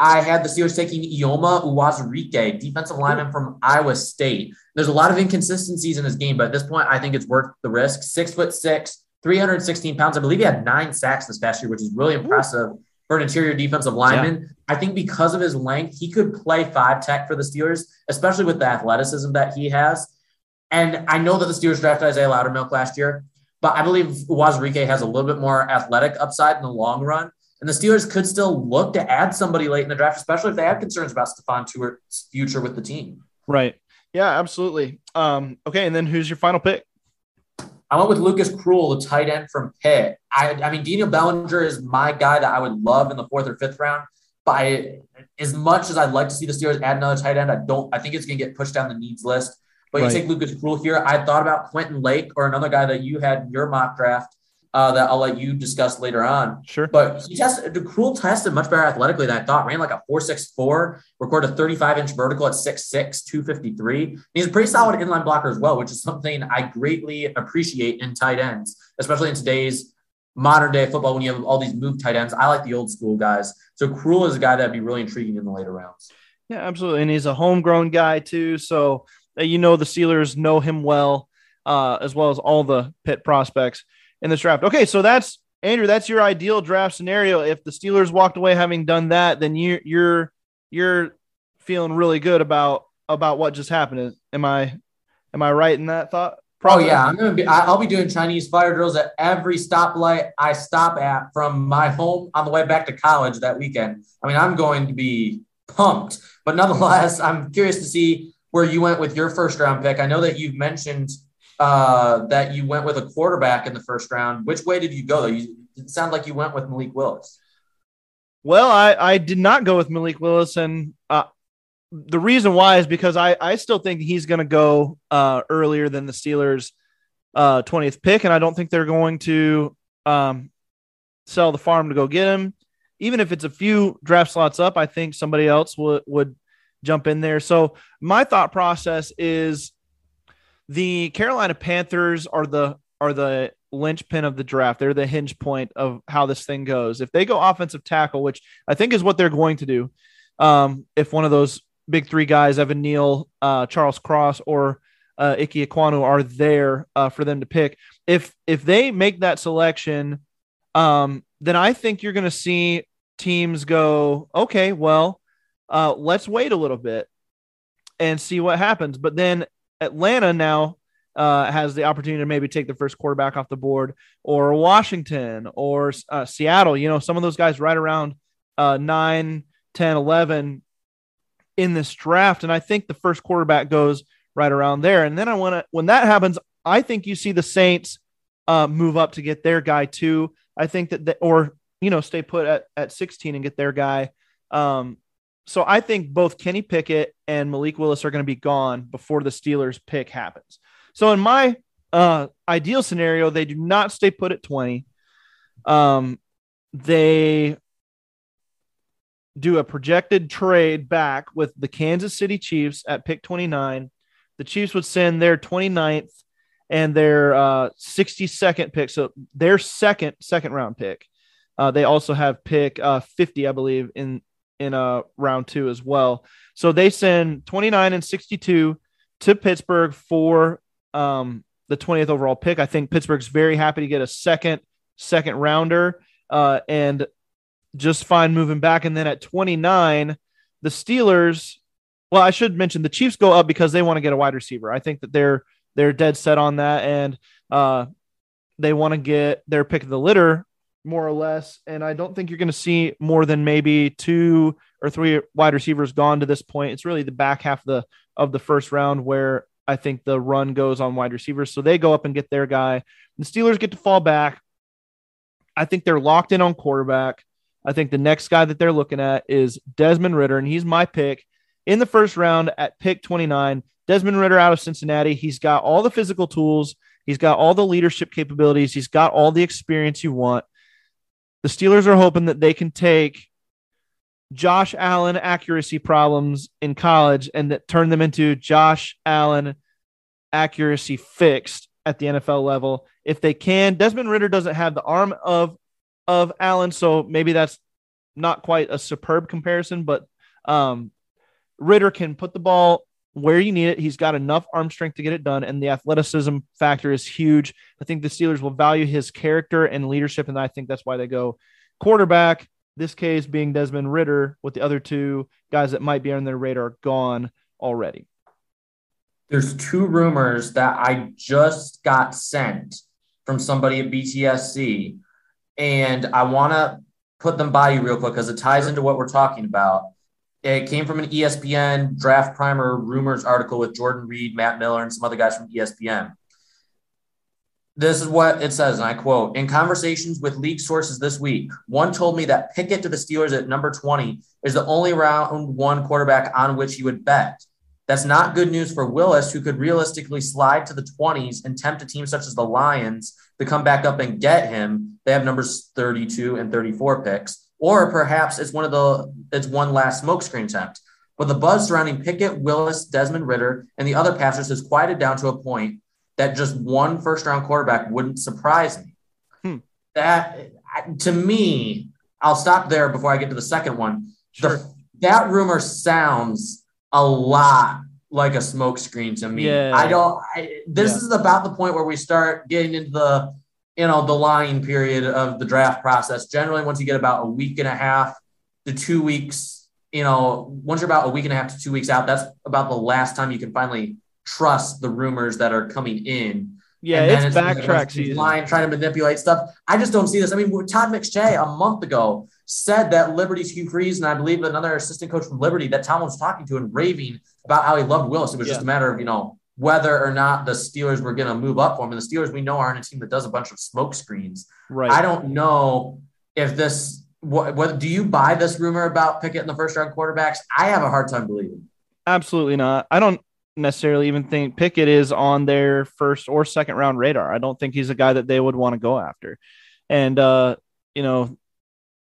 I had the Steelers taking Ioma Uwazurike, defensive lineman from Iowa State. There's a lot of inconsistencies in his game, but at this point, I think it's worth the risk. Six foot six, three hundred sixteen pounds. I believe he had nine sacks this past year, which is really impressive Ooh. for an interior defensive lineman. Yeah. I think because of his length, he could play five tech for the Steelers, especially with the athleticism that he has. And I know that the Steelers drafted Isaiah Loudermilk last year, but I believe Uwazurike has a little bit more athletic upside in the long run. And the Steelers could still look to add somebody late in the draft, especially if they have concerns about Stephon Tuitt's future with the team. Right. Yeah, absolutely. Um, okay, and then who's your final pick? I went with Lucas Krull, the tight end from Pitt. I, I mean, Daniel Bellinger is my guy that I would love in the fourth or fifth round. But I, as much as I'd like to see the Steelers add another tight end, I don't. I think it's going to get pushed down the needs list. But right. you take Lucas Krull here. I thought about Quentin Lake or another guy that you had in your mock draft uh, that I'll let you discuss later on. Sure. But he tested, Krull tested much better athletically than I thought. Ran like a four six four, recorded a thirty-five inch vertical at six six, two fifty-three. And he's a pretty solid inline blocker as well, which is something I greatly appreciate in tight ends, especially in today's modern day football when you have all these move tight ends. I like the old school guys. So Krull is a guy that'd be really intriguing in the later rounds. Yeah, absolutely. And he's a homegrown guy too. So, you know, the Steelers know him well, uh, as well as all the Pitt prospects in this draft. Okay. So that's Andrew, that's your ideal draft scenario. If the Steelers walked away having done that, then you're, you're, you're feeling really good about, about what just happened. Am I, am I right in that thought? Probably. Oh yeah. I'm going to be, I'll be doing Chinese fire drills at every stoplight I stop at from my home on the way back to college that weekend. I mean, I'm going to be pumped. But nonetheless, I'm curious to see where you went with your first round pick. I know that you've mentioned uh, that you went with a quarterback in the first round. Which way did you go? You, it sounded like you went with Malik Willis. Well, I, I did not go with Malik Willis. And uh, the reason why is because I, I still think he's going to go uh, earlier than the Steelers' uh, twentieth pick. And I don't think they're going to um, sell the farm to go get him. Even if it's a few draft slots up, I think somebody else would, would jump in there. So my thought process is the Carolina Panthers are the are the linchpin of the draft. They're the hinge point of how this thing goes. If they go offensive tackle, which I think is what they're going to do, um, if one of those big three guys, Evan Neal, uh, Charles Cross, or uh, Ike Ekwonu are there uh, for them to pick. If if they make that selection, um, then I think you're going to see teams go, okay, well, uh, let's wait a little bit and see what happens. But then Atlanta now uh, has the opportunity to maybe take the first quarterback off the board, or Washington, or uh, Seattle, you know, some of those guys right around uh, nine, ten, eleven in this draft. And I think the first quarterback goes right around there. And then I want to, when that happens, I think you see the Saints uh, move up to get their guy too. I think that, the, or, you know, stay put at, at sixteen and get their guy. Um, so I think both Kenny Pickett and Malik Willis are going to be gone before the Steelers pick happens. So in my uh, ideal scenario, they do not stay put at twenty. Um, they do a projected trade back with the Kansas City Chiefs at pick twenty-nine. The Chiefs would send their twenty-ninth and their uh, sixty-second pick. So their second, second round pick. Uh, they also have pick uh, fifty, I believe, in, in uh, round two as well. So they send twenty-nine and sixty-two to Pittsburgh for um, the twentieth overall pick. I think Pittsburgh's very happy to get a second, second rounder uh, and just fine moving back. And then at twenty-nine, the Steelers, well, I should mention the Chiefs go up because they want to get a wide receiver. I think that they're, They're dead set on that, and uh, they want to get their pick of the litter, more or less, and I don't think you're going to see more than maybe two or three wide receivers gone to this point. It's really the back half of the, of the first round where I think the run goes on wide receivers, so they go up and get their guy. The Steelers get to fall back. I think they're locked in on quarterback. I think the next guy that they're looking at is Desmond Ridder, and he's my pick in the first round at pick twenty-nine. Desmond Ridder out of Cincinnati. He's got all the physical tools. He's got all the leadership capabilities. He's got all the experience you want. The Steelers are hoping that they can take Josh Allen accuracy problems in college and that turn them into Josh Allen accuracy fixed at the N F L level. If they can, Desmond Ridder doesn't have the arm of, of Allen. So maybe that's not quite a superb comparison, but um, Ridder can put the ball where you need it. He's got enough arm strength to get it done, and the athleticism factor is huge. I think the Steelers will value his character and leadership, and I think that's why they go quarterback, this case being Desmond Ridder, with the other two guys that might be on their radar gone already. There's two rumors that I just got sent from somebody at B T S C, and I want to put them by you real quick because it ties into what we're talking about. It came from an E S P N Draft Primer Rumors article with Jordan Reed, Matt Miller, and some other guys from E S P N. This is what it says, and I quote, "In conversations with league sources this week, one told me that Pickett to the Steelers at number twenty is the only round one quarterback on which he would bet. That's not good news for Willis, who could realistically slide to the twenties and tempt a team such as the Lions to come back up and get him. They have numbers thirty-two and thirty-four picks, or perhaps it's one of the it's one last smokescreen attempt. But the buzz surrounding Pickett, Willis, Desmond Ridder, and the other passers has quieted down to a point that just one first-round quarterback wouldn't surprise me. Hmm. That, to me, I'll stop there before I get to the second one. Sure. The, that rumor sounds a lot like a smokescreen to me. Yeah. I don't. I, this yeah. is about the point where we start getting into the, you know, the lying period of the draft process. Generally, once you get about a week and a half to two weeks, you know, once you're about a week and a half to two weeks out, that's about the last time you can finally trust the rumors that are coming in. Yeah, and it's, it's backtrack season. Lying, trying to manipulate stuff. I just don't see this. I mean, Todd McShay a month ago said that Liberty's Hugh Freeze and I believe another assistant coach from Liberty that Tom was talking to and raving about how he loved Willis. It was yeah. just a matter of, you know, whether or not the Steelers were going to move up for him. And the Steelers, we know, aren't a team that does a bunch of smoke screens. Right. I don't know if this what, – what, do you buy this rumor about Pickett in the first-round quarterbacks? I have a hard time believing. Absolutely not. I don't – necessarily even think Pickett is on their first or second round radar. I don't think he's a guy that they would want to go after. And, uh, you know,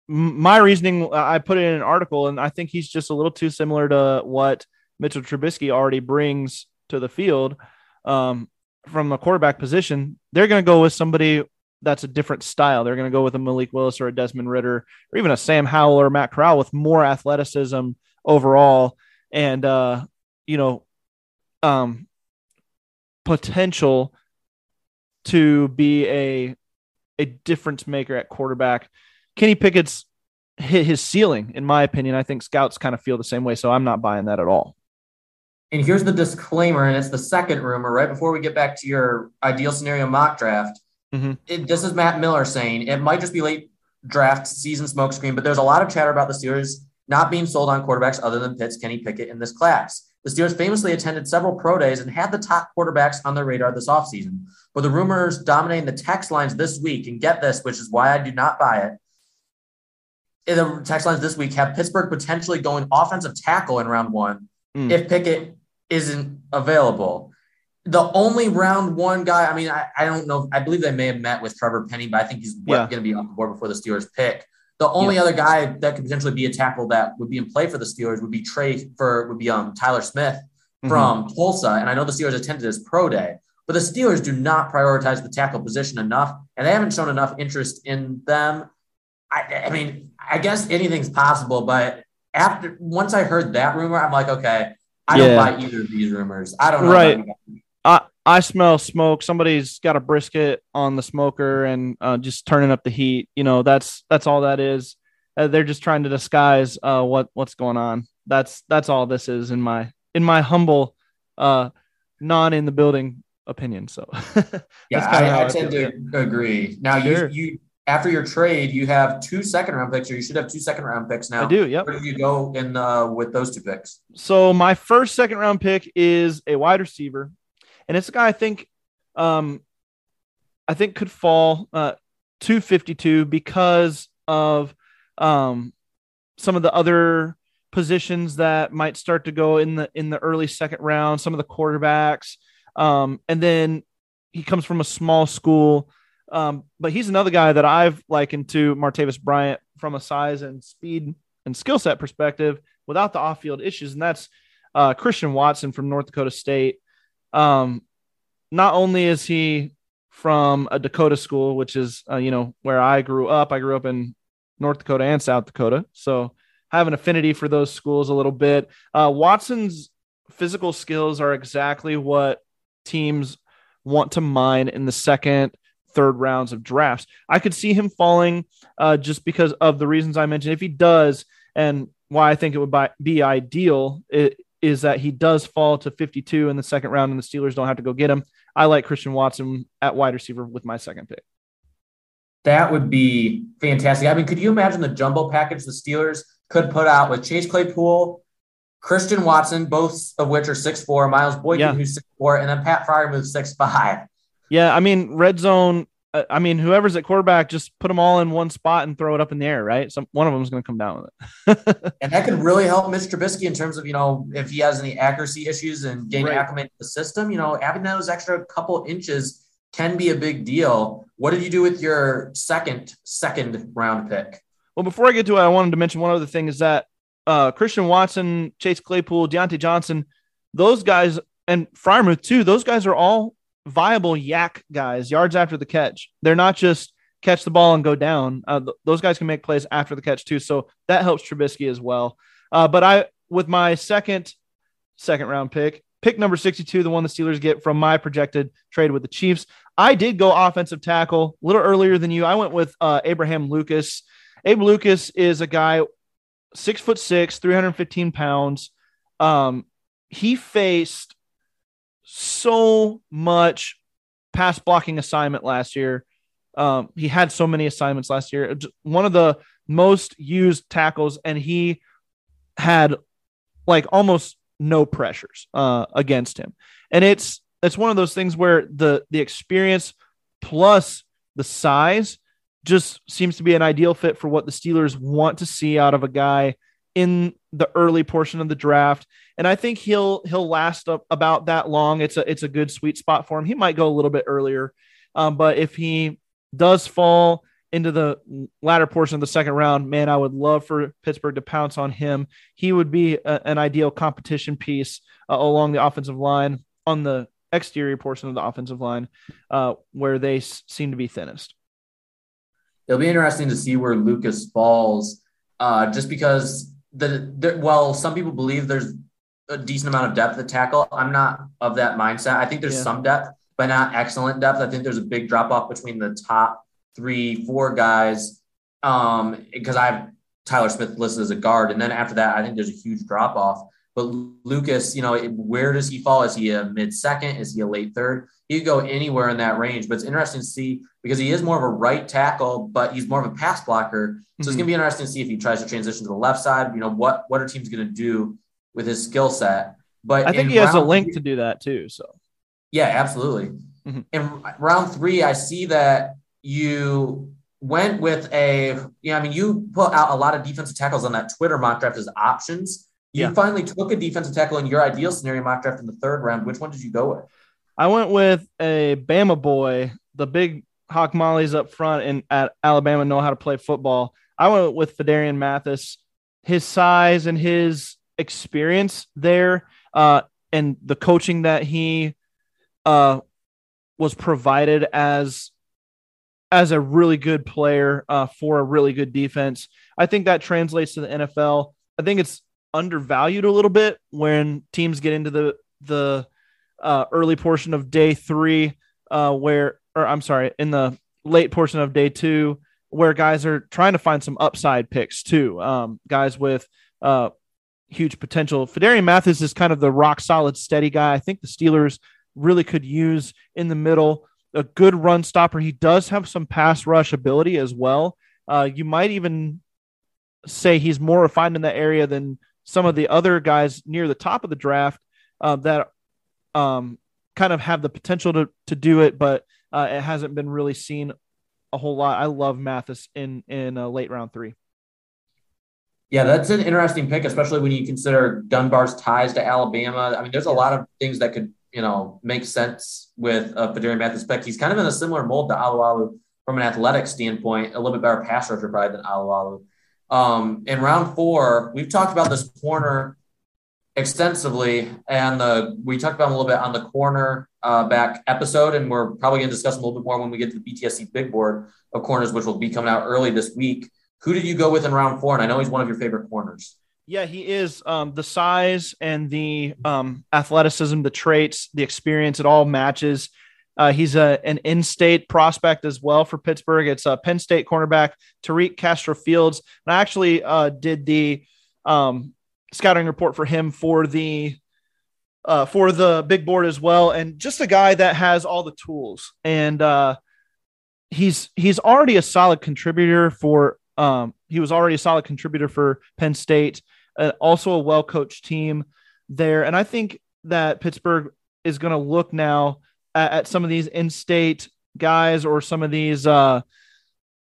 m- my reasoning, I put it in an article, and I think he's just a little too similar to what Mitchell Trubisky already brings to the field um, from a quarterback position. They're going to go with somebody that's a different style. They're going to go with a Malik Willis or a Desmond Ridder or even a Sam Howell or Matt Corral with more athleticism overall. And, uh, you know, um, potential to be a, a difference maker at quarterback. Kenny Pickett's hit his ceiling, in my opinion. I think scouts kind of feel the same way. So I'm not buying that at all. And here's the disclaimer. And it's the second rumor right before we get back to your ideal scenario mock draft. Mm-hmm. It, this is Matt Miller saying it might just be late draft season smokescreen, but there's a lot of chatter about the Steelers not being sold on quarterbacks other than Pitt's Kenny Pickett in this class. The Steelers famously attended several pro days and had the top quarterbacks on their radar this offseason. But the rumors dominating the text lines this week, and get this, which is why I do not buy it. In the text lines this week have Pittsburgh potentially going offensive tackle in round one mm. if Pickett isn't available. The only round one guy, I mean, I, I don't know. I believe they may have met with Trevor Penny, but I think he's yeah. going to be off the board before the Steelers pick. The only yeah. other guy that could potentially be a tackle that would be in play for the Steelers would be Trey for would be um Tyler Smith from mm-hmm. Tulsa. And I know the Steelers attended his pro day, but the Steelers do not prioritize the tackle position enough, and they haven't shown enough interest in them. I, I mean, I guess anything's possible, but after once I heard that rumor, I'm like, okay, I yeah. don't buy either of these rumors. I don't know. Right. I, I smell smoke. Somebody's got a brisket on the smoker and uh, just turning up the heat. You know, that's, that's all that is. Uh, they're just trying to disguise uh, what, what's going on. That's, that's all this is in my, in my humble uh, non in the building opinion. So yeah, I, I tend to agree. Now sure. you, you, after your trade, you have two second round picks, or you should have two second round picks now. I do. Yep. Where do you go in uh, with those two picks? So my first second round pick is a wide receiver. And it's a guy I think, um, I think could fall uh, two fifty-two because of um, some of the other positions that might start to go in the in the early second round. Some of the quarterbacks, um, and then he comes from a small school, um, but he's another guy that I've likened to Martavis Bryant from a size and speed and skill set perspective, without the off-field issues, and that's uh, Christian Watson from North Dakota State. Um, not only is he from a Dakota school, which is, uh, you know, where I grew up, I grew up in North Dakota and South Dakota. So I have an affinity for those schools a little bit. Uh, Watson's physical skills are exactly what teams want to mine in the second, third rounds of drafts. I could see him falling, uh, just because of the reasons I mentioned. If he does, and why I think it would be ideal, it, is that he does fall to fifty-two in the second round and the Steelers don't have to go get him. I like Christian Watson at wide receiver with my second pick. That would be fantastic. I mean, could you imagine the jumbo package the Steelers could put out with Chase Claypool, Christian Watson, both of which are six foot four, Myles Boykin, yeah. who's six foot four, and then Pat Fryer moves six foot five. Yeah, I mean, red zone I mean, whoever's at quarterback, just put them all in one spot and throw it up in the air, right? Some one of them is going to come down with it. And that could really help Mitch Trubisky in terms of, you know, if he has any accuracy issues and getting right. acclimated to the system, you know, having those extra couple inches can be a big deal. What did you do with your second, second round pick? Well, before I get to it, I wanted to mention one other thing is that uh, Christian Watson, Chase Claypool, Diontae Johnson, those guys, and Freiermuth too, those guys are all viable yak guys, yards after the catch. They're not just catch the ball and go down. Uh, th- those guys can make plays after the catch too. So that helps Trubisky as well. Uh, but I, with my second, second round pick, pick number sixty-two, the one the Steelers get from my projected trade with the Chiefs, I did go offensive tackle a little earlier than you. I went with uh, Abraham Lucas. Abe Lucas is a guy, six foot six, three hundred fifteen pounds. Um, he faced so much pass blocking assignment last year. Um, he had so many assignments last year, one of the most used tackles, and he had like almost no pressures uh, against him. And it's, it's one of those things where the, the experience plus the size just seems to be an ideal fit for what the Steelers want to see out of a guy in the early portion of the draft. And I think he'll, he'll last up about that long. It's a, it's a good sweet spot for him. He might go a little bit earlier. Um, but if he does fall into the latter portion of the second round, man, I would love for Pittsburgh to pounce on him. He would be a, an ideal competition piece uh, along the offensive line, on the exterior portion of the offensive line uh, where they s- seem to be thinnest. It'll be interesting to see where Lucas falls uh, just because The, the well, some people believe there's a decent amount of depth at tackle. I'm not of that mindset. I think there's yeah. some depth, but not excellent depth. I think there's a big drop off between the top three, four guys. Um, because I have Tyler Smith listed as a guard, and then after that, I think there's a huge drop off. But Lucas, you know, where does he fall? Is he a mid second? Is he a late third? He could go anywhere in that range, but it's interesting to see because he is more of a right tackle, but he's more of a pass blocker. So mm-hmm. it's going to be interesting to see if he tries to transition to the left side, you know, what, what are teams going to do with his skill set? But I think he has a link to do that too. So yeah, absolutely. Mm-hmm. In round three, I see that you went with a, you know, I mean, you put out a lot of defensive tackles on that Twitter mock draft as options. You yeah. finally took a defensive tackle in your ideal scenario mock draft in the third round. Which one did you go with? I went with a Bama boy, the big Hawk Mollies up front and at Alabama know how to play football. I went with Fedarian Mathis. His size and his experience there uh, and the coaching that he uh, was provided as, as a really good player uh, for a really good defense. I think that translates to the N F L. I think it's undervalued a little bit when teams get into the, the, Uh, early portion of day three, uh, where, or I'm sorry, in the late portion of day two, where guys are trying to find some upside picks too. Um, guys with uh, huge potential. Fedarian Mathis is kind of the rock solid, steady guy. I think the Steelers really could use in the middle, a good run stopper. He does have some pass rush ability as well. Uh, you might even say he's more refined in that area than some of the other guys near the top of the draft uh, that um, kind of have the potential to, to do it, but uh, it hasn't been really seen a whole lot. I love Mathis in, in a late round three. Yeah, that's an interesting pick, especially when you consider Dunbar's ties to Alabama. I mean, there's a lot of things that could, you know, make sense with uh, Fedarian Mathis. Pick. He's kind of in a similar mold to Alualu from an athletic standpoint, a little bit better pass rusher probably than Alualu. Um, in round four, we've talked about this corner extensively, and the, we talked about him a little bit on the corner uh, back episode, and we're probably going to discuss him a little bit more when we get to the B T S C big board of corners, which will be coming out early this week. Who did you go with in round four? And I know he's one of your favorite corners. Yeah, he is. Um, the size and the um, athleticism, the traits, the experience, it all matches. Uh, he's a, an in-state prospect as well for Pittsburgh. It's a uh, Penn State cornerback, Tariq Castro-Fields. And I actually uh, did the um, – scouting report for him for the uh, for the big board as well, and just a guy that has all the tools. And uh, he's he's already a solid contributor for um, he was already a solid contributor for Penn State, uh, also a well coached team there. And I think that Pittsburgh is going to look now at, at some of these in state guys or some of these uh,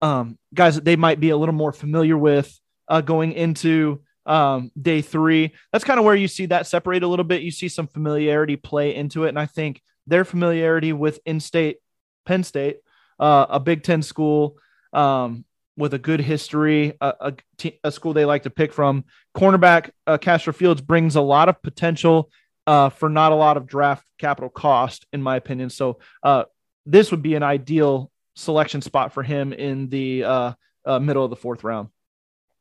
um, guys that they might be a little more familiar with uh, going into um, day three. That's kind of where you see that separate a little bit. You see some familiarity play into it. And I think their familiarity with in-state Penn State, uh, a Big Ten school um, with a good history, a, a, t- a school they like to pick from. Cornerback uh, Castro Fields brings a lot of potential uh, for not a lot of draft capital cost, in my opinion. So uh, this would be an ideal selection spot for him in the uh, uh, middle of the fourth round.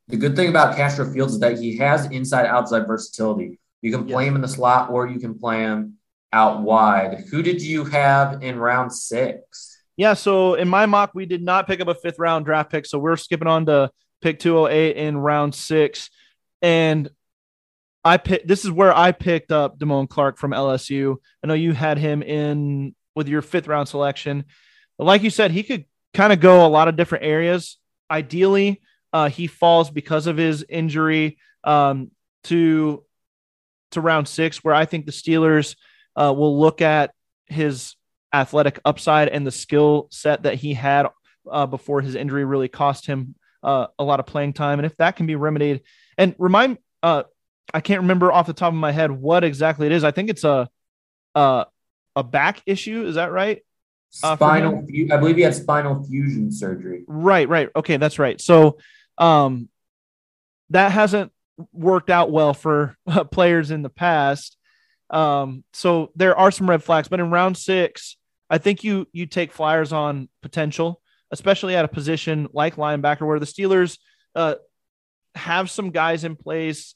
The good thing about Castro Fields is that he has inside-outside versatility. You can play yeah. him in the slot, or you can play him out wide. Who did you have in round six? Yeah, so in my mock, we did not pick up a fifth-round draft pick, so we're skipping on to pick two oh eight in round six. And I picked, this is where I picked up Damone Clark from L S U. I know you had him in with your fifth-round selection. But like you said, he could kind of go a lot of different areas. Ideally, Uh, he falls because of his injury um, to to round six, where I think the Steelers uh, will look at his athletic upside and the skill set that he had uh, before his injury really cost him uh, a lot of playing time. And if that can be remedied, and remind, uh, I can't remember off the top of my head what exactly it is. I think it's a a, a back issue. Is that right? Uh, spinal, I believe he had spinal fusion surgery. Right, right. Okay, that's right. So. Um, that hasn't worked out well for uh, players in the past. Um, so there are some red flags, but in round six, I think you, you take flyers on potential, especially at a position like linebacker, where the Steelers, uh, have some guys in place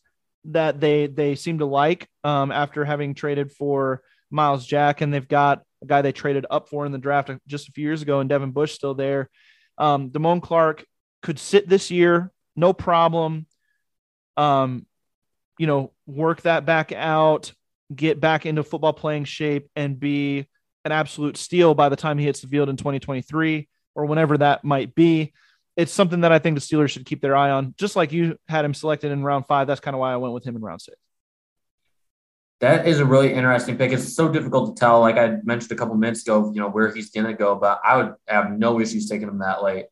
that they, they seem to like, um, after having traded for Miles Jack, and they've got a guy they traded up for in the draft just a few years ago, and Devin Bush still there. Um, Damone Clark could sit this year, no problem. Um, you know, work that back out, get back into football playing shape, and be an absolute steal by the time he hits the field in twenty twenty-three or whenever that might be. It's something that I think the Steelers should keep their eye on. Just like you had him selected in round five, that's kind of why I went with him in round six. That is a really interesting pick. It's so difficult to tell. Like I mentioned a couple minutes ago, you know, where he's going to go, but I would have no issues taking him that late.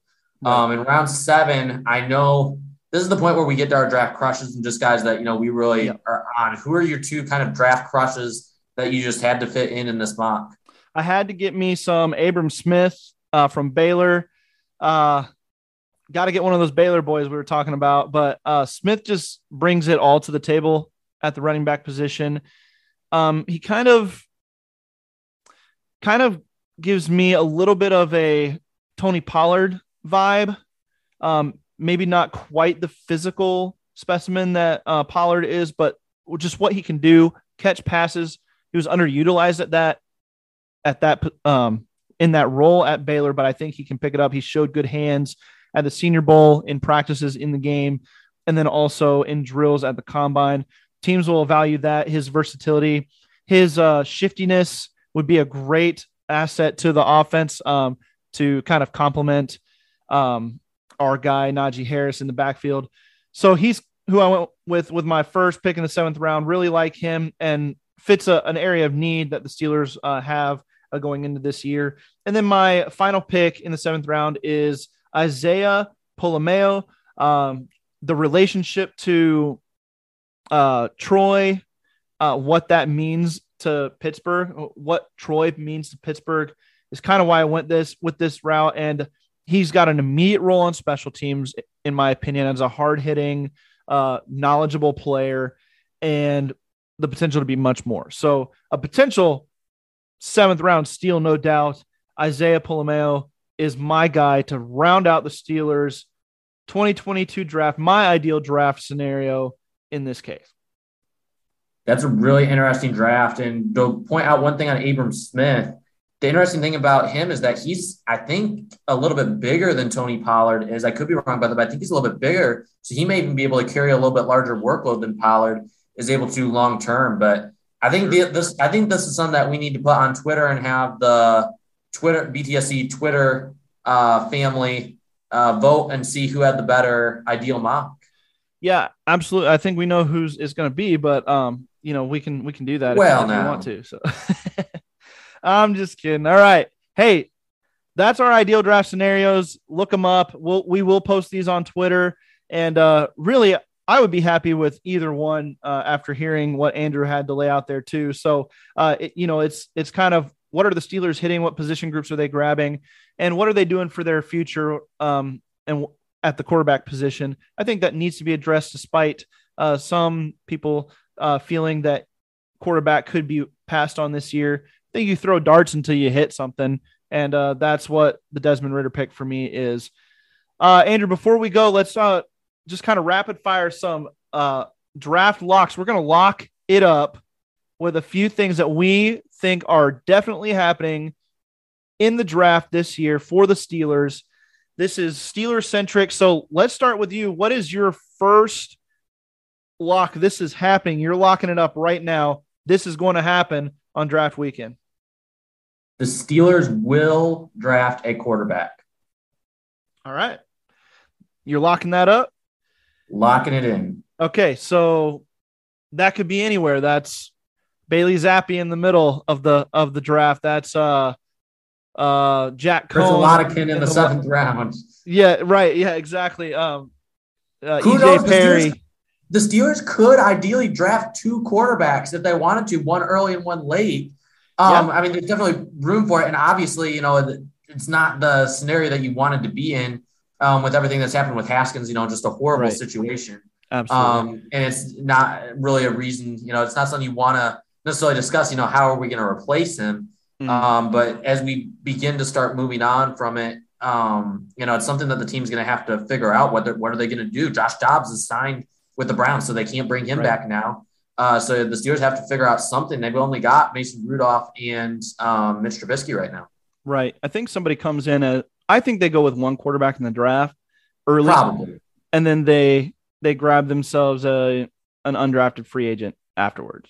Um, in round seven, I know this is the point where we get to our draft crushes and just guys that, you know, we really yeah. are on. Who are your two kind of draft crushes that you just had to fit in in this mock? I had to get me some Abram Smith uh, from Baylor. Uh, got to get one of those Baylor boys we were talking about, but uh, Smith just brings it all to the table at the running back position. Um, he kind of, kind of gives me a little bit of a Tony Pollard vibe, um, maybe not quite the physical specimen that uh, Pollard is, but just what he can do, catch passes. He was underutilized at that, at that um, in that role at Baylor, but I think he can pick it up. He showed good hands at the Senior Bowl, in practices, in the game, and then also in drills at the combine. Teams will value that, his versatility, his uh, shiftiness would be a great asset to the offense um, to kind of complement Um, our guy, Najee Harris, in the backfield. So he's who I went with, with my first pick in the seventh round. Really like him and fits a, an area of need that the Steelers uh, have uh, going into this year. And then my final pick in the seventh round is Isaiah Polameo. Um, the relationship to uh, Troy, uh, what that means to Pittsburgh, what Troy means to Pittsburgh is kind of why I went this with this route. And he's got an immediate role on special teams, in my opinion, as a hard-hitting, uh, knowledgeable player, and the potential to be much more. So a potential seventh-round steal, no doubt. Isaiah Polameo is my guy to round out the Steelers' twenty twenty-two draft, my ideal draft scenario in this case. That's a really interesting draft. And to point out one thing on Abram Smith, the interesting thing about him is that he's, I think, a little bit bigger than Tony Pollard is. I could be wrong about that, but I think he's a little bit bigger. So he may even be able to carry a little bit larger workload than Pollard is able to long term. But I think the, this I think this is something that we need to put on Twitter and have the Twitter B T S C Twitter uh, family uh, vote and see who had the better ideal mock. Yeah, absolutely. I think we know who's is going to be, but um, you know, we can we can do that well, if we want to. So. I'm just kidding. All right. Hey, that's our ideal draft scenarios. Look them up. We'll, we will post these on Twitter. And uh, really, I would be happy with either one uh, after hearing what Andrew had to lay out there too. So, uh, it, you know, it's it's kind of, what are the Steelers hitting? What position groups are they grabbing? And what are they doing for their future um, and at the quarterback position? I think that needs to be addressed despite uh, some people uh, feeling that quarterback could be passed on this year. I think you throw darts until you hit something. And uh, that's what the Desmond Ridder pick for me is. Uh, Andrew, before we go, let's uh, just kind of rapid fire some uh, draft locks. We're going to lock it up with a few things that we think are definitely happening in the draft this year for the Steelers. This is Steelers centric. So let's start with you. What is your first lock? This is happening. You're locking it up right now. This is going to happen on draft weekend. The Steelers will draft a quarterback. All right. You're locking that up? Locking it in. Okay, so that could be anywhere. That's Bailey Zappi in the middle of the of the draft. That's uh uh Jack Cohn. There's a lot of kin in the seventh round. Yeah, right. Yeah, exactly. Um uh, E J Perry. The Steelers, the Steelers could ideally draft two quarterbacks if they wanted to, one early and one late. Um, yeah. I mean, there's definitely room for it. And obviously, you know, it's not the scenario that you wanted to be in um, with everything that's happened with Haskins, you know, just a horrible right. situation. Absolutely. Um, and it's not really a reason, you know, it's not something you want to necessarily discuss, you know, how are we going to replace him? Mm-hmm. Um, but as we begin to start moving on from it, um, you know, it's something that the team's going to have to figure out what, what are they going to do? Josh Dobbs is signed with the Browns, so they can't bring him right. back now. Uh, so the Steelers have to figure out something. They've only got Mason Rudolph and um, Mitch Trubisky right now. Right. I think somebody comes in. As, I think they go with one quarterback in the draft early. Probably. And then they they grab themselves a, an undrafted free agent afterwards.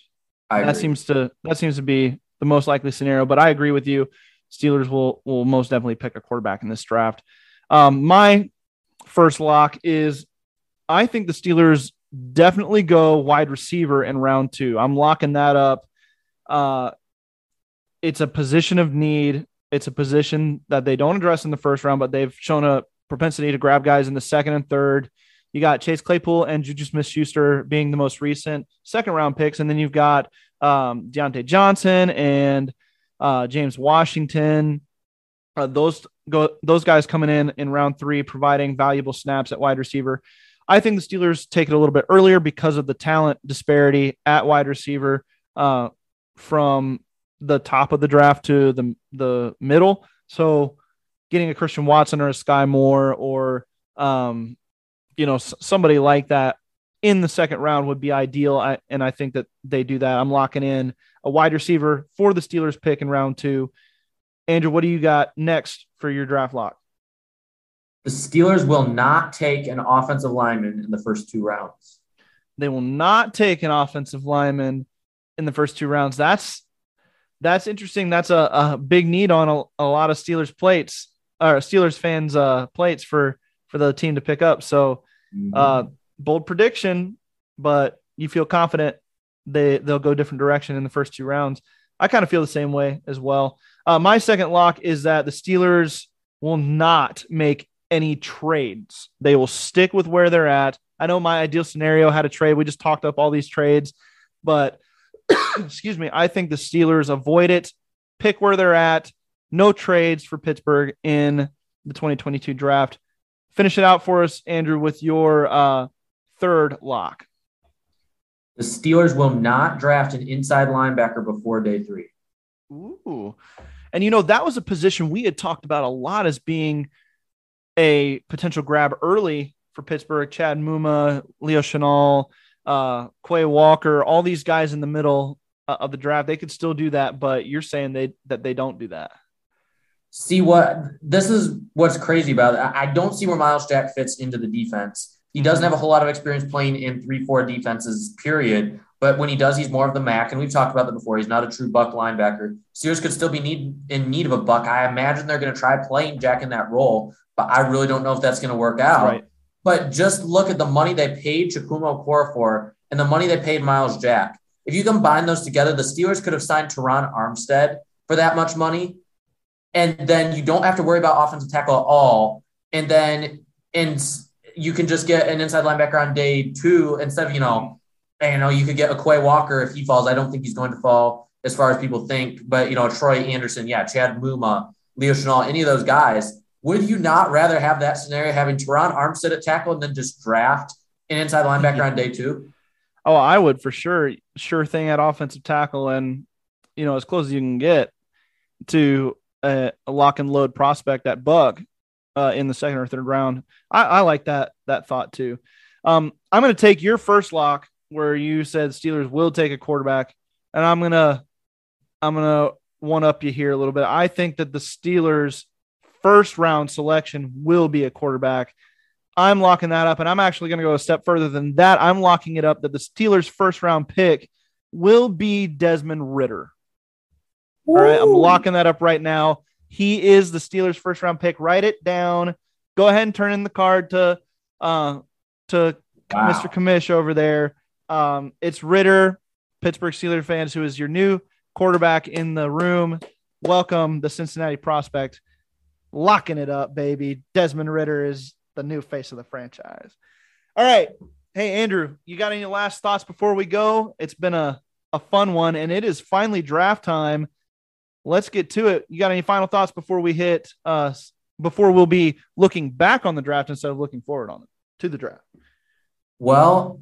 I that agree. seems to that seems to be the most likely scenario. But I agree with you. Steelers will will most definitely pick a quarterback in this draft. Um, my first lock is I think the Steelers definitely go wide receiver in round two. I'm locking that up. Uh, it's a position of need. It's a position that they don't address in the first round, but they've shown a propensity to grab guys in the second and third. You got Chase Claypool and Juju Smith-Schuster being the most recent second round picks. And then you've got um, Diontae Johnson and uh, James Washington. Uh, those go, those guys coming in in round three, providing valuable snaps at wide receiver. I think the Steelers take it a little bit earlier because of the talent disparity at wide receiver uh, from the top of the draft to the the middle. So getting a Christian Watson or a Skyy Moore or, um, you know, s- somebody like that in the second round would be ideal. I, and I think that they do that. I'm locking in a wide receiver for the Steelers pick in round two. Andrew, what do you got next for your draft lock? The Steelers will not take an offensive lineman in the first two rounds. They will not take an offensive lineman in the first two rounds. That's that's interesting. That's a, a big need on a, a lot of Steelers plates or Steelers fans' uh, plates for, for the team to pick up. So mm-hmm. uh, bold prediction, but you feel confident they, they'll go different direction in the first two rounds. I kind of feel the same way as well. Uh, my second lock is that the Steelers will not make any trades. They will stick with where they're at. I know my ideal scenario had a trade. We just talked up all these trades, but excuse me, I think the Steelers avoid it, pick where they're at. No trades for Pittsburgh in the twenty twenty-two draft. Finish it out for us, Andrew, with your uh, third lock. The Steelers will not draft an inside linebacker before day three. Ooh. And you know, that was a position we had talked about a lot as being a potential grab early for Pittsburgh. Chad Muma, Leo Chenal, uh, Quay Walker, all these guys in the middle uh, of the draft, they could still do that, but you're saying they that they don't do that. See what this is what's crazy about it. I don't see where Miles Jack fits into the defense. He doesn't have a whole lot of experience playing in three four defenses, period. But when he does, he's more of the Mac, and we've talked about that before. He's not a true buck linebacker. Steelers could still be need, in need of a buck. I imagine they're going to try playing Jack in that role, but I really don't know if that's going to work out. Right. But just look at the money they paid Chukwuma Okorafor and the money they paid Miles Jack. If you combine those together, the Steelers could have signed Teron Armstead for that much money. and then you don't have to worry about offensive tackle at all. And then and you can just get an inside linebacker on day two instead of, you know, you know, you could get Akwai Walker if he falls. I don't think he's going to fall as far as people think. But, you know, Troy Anderson, yeah, Chad Muma, Leo Chenal, any of those guys. Would you not rather have that scenario, having Teron Armstead at tackle and then just draft an inside linebacker yeah. on day two? Oh, I would for sure. Sure thing at offensive tackle and, you know, as close as you can get to a, a lock and load prospect at Buck uh, in the second or third round. I, I like that, that thought too. Um, I'm going to take your first lock where you said Steelers will take a quarterback, and I'm going to, I'm going to one up you here a little bit. I think that the Steelers first round selection will be a quarterback. I'm locking that up, and I'm actually going to go a step further than that. I'm locking it up that the Steelers' first-round pick will be Desmond Ridder. Ooh. All right, I'm locking that up right now. He is the Steelers' first-round pick. Write it down. Go ahead and turn in the card to uh, to wow. Mister Commish over there. Um, it's Ridder, Pittsburgh Steelers fans, who is your new quarterback in the room. Welcome, the Cincinnati prospect. Locking it up, baby. Desmond Ridder is the new face of the franchise. All right. Hey, Andrew, you got any last thoughts before we go? It's been a, a fun one, and it is finally draft time. Let's get to it. You got any final thoughts before we hit uh, before we'll be looking back on the draft instead of looking forward on it to the draft? Well,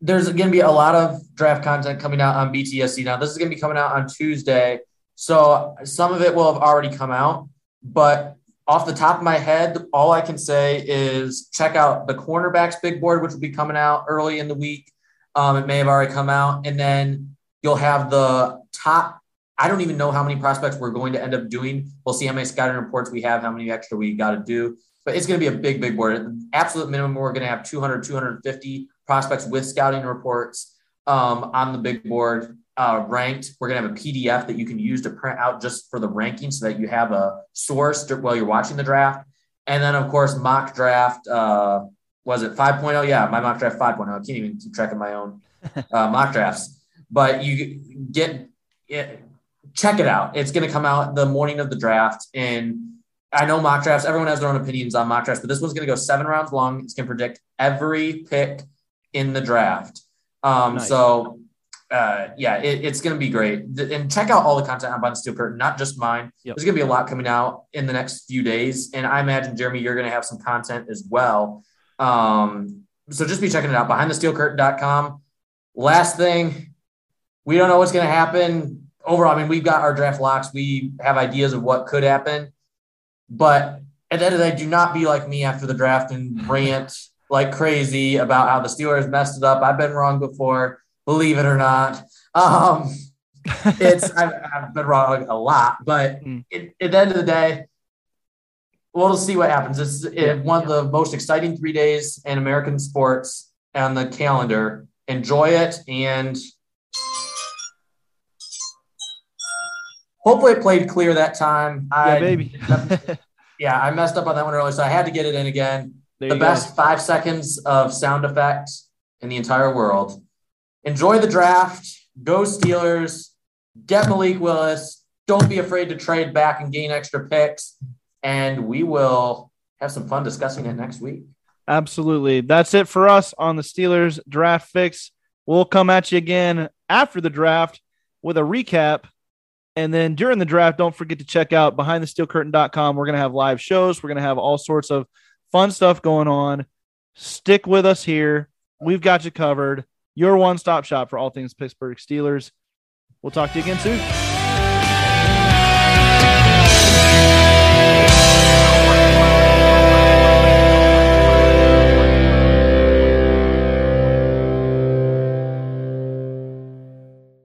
there's going to be a lot of draft content coming out on B T S C. Now, this is going to be coming out on Tuesday. So some of it will have already come out, but off the top of my head, all I can say is check out the cornerbacks big board, which will be coming out early in the week. Um, it may have already come out. And then you'll have the top, I don't even know how many prospects we're going to end up doing. We'll see how many scouting reports we have, how many extra we got to do. But it's going to be a big, big board. At the absolute minimum, we're going to have two hundred, two hundred fifty prospects with scouting reports um, on the big board. Uh, ranked. We're going to have a P D F that you can use to print out just for the ranking so that you have a source to, while you're watching the draft. And then, of course, mock draft, uh, was it five point oh? Yeah, my mock draft five point oh. I can't even keep track of my own uh, mock drafts. But you get it, check it out. It's going to come out the morning of the draft. And I know mock drafts, everyone has their own opinions on mock drafts, but this one's going to go seven rounds long. It's going to predict every pick in the draft. Um, nice. So Uh, yeah, it, it's going to be great. And check out all the content on Behind the Steel Curtain, not just mine. Yep. There's going to be a lot coming out in the next few days. And I imagine, Jeremy, you're going to have some content as well. Um, so just be checking it out, behind the steel curtain dot com. Last thing, we don't know what's going to happen. Overall, I mean, we've got our draft locks. We have ideas of what could happen. But at the end of the day, do not be like me after the draft and rant like crazy about how the Steelers messed it up. I've been wrong before. Believe it or not, um, it's I've, I've been wrong a lot, but mm. it, at the end of the day, we'll see what happens. It's it, one of the most exciting three days in American sports on the calendar. Enjoy it, and hopefully it played clear that time. Yeah, I, baby. yeah, I messed up on that one earlier, so I had to get it in again. There the best go. Five seconds of sound effects in the entire world. Enjoy the draft. Go Steelers. Get Malik Willis. Don't be afraid to trade back and gain extra picks. And we will have some fun discussing it next week. Absolutely. That's it for us on the Steelers Draft Fix. We'll come at you again after the draft with a recap. And then during the draft, don't forget to check out behind the steel curtain dot com. We're going to have live shows. We're going to have all sorts of fun stuff going on. Stick with us here. We've got you covered. Your one-stop shop for all things Pittsburgh Steelers. We'll talk to you again soon.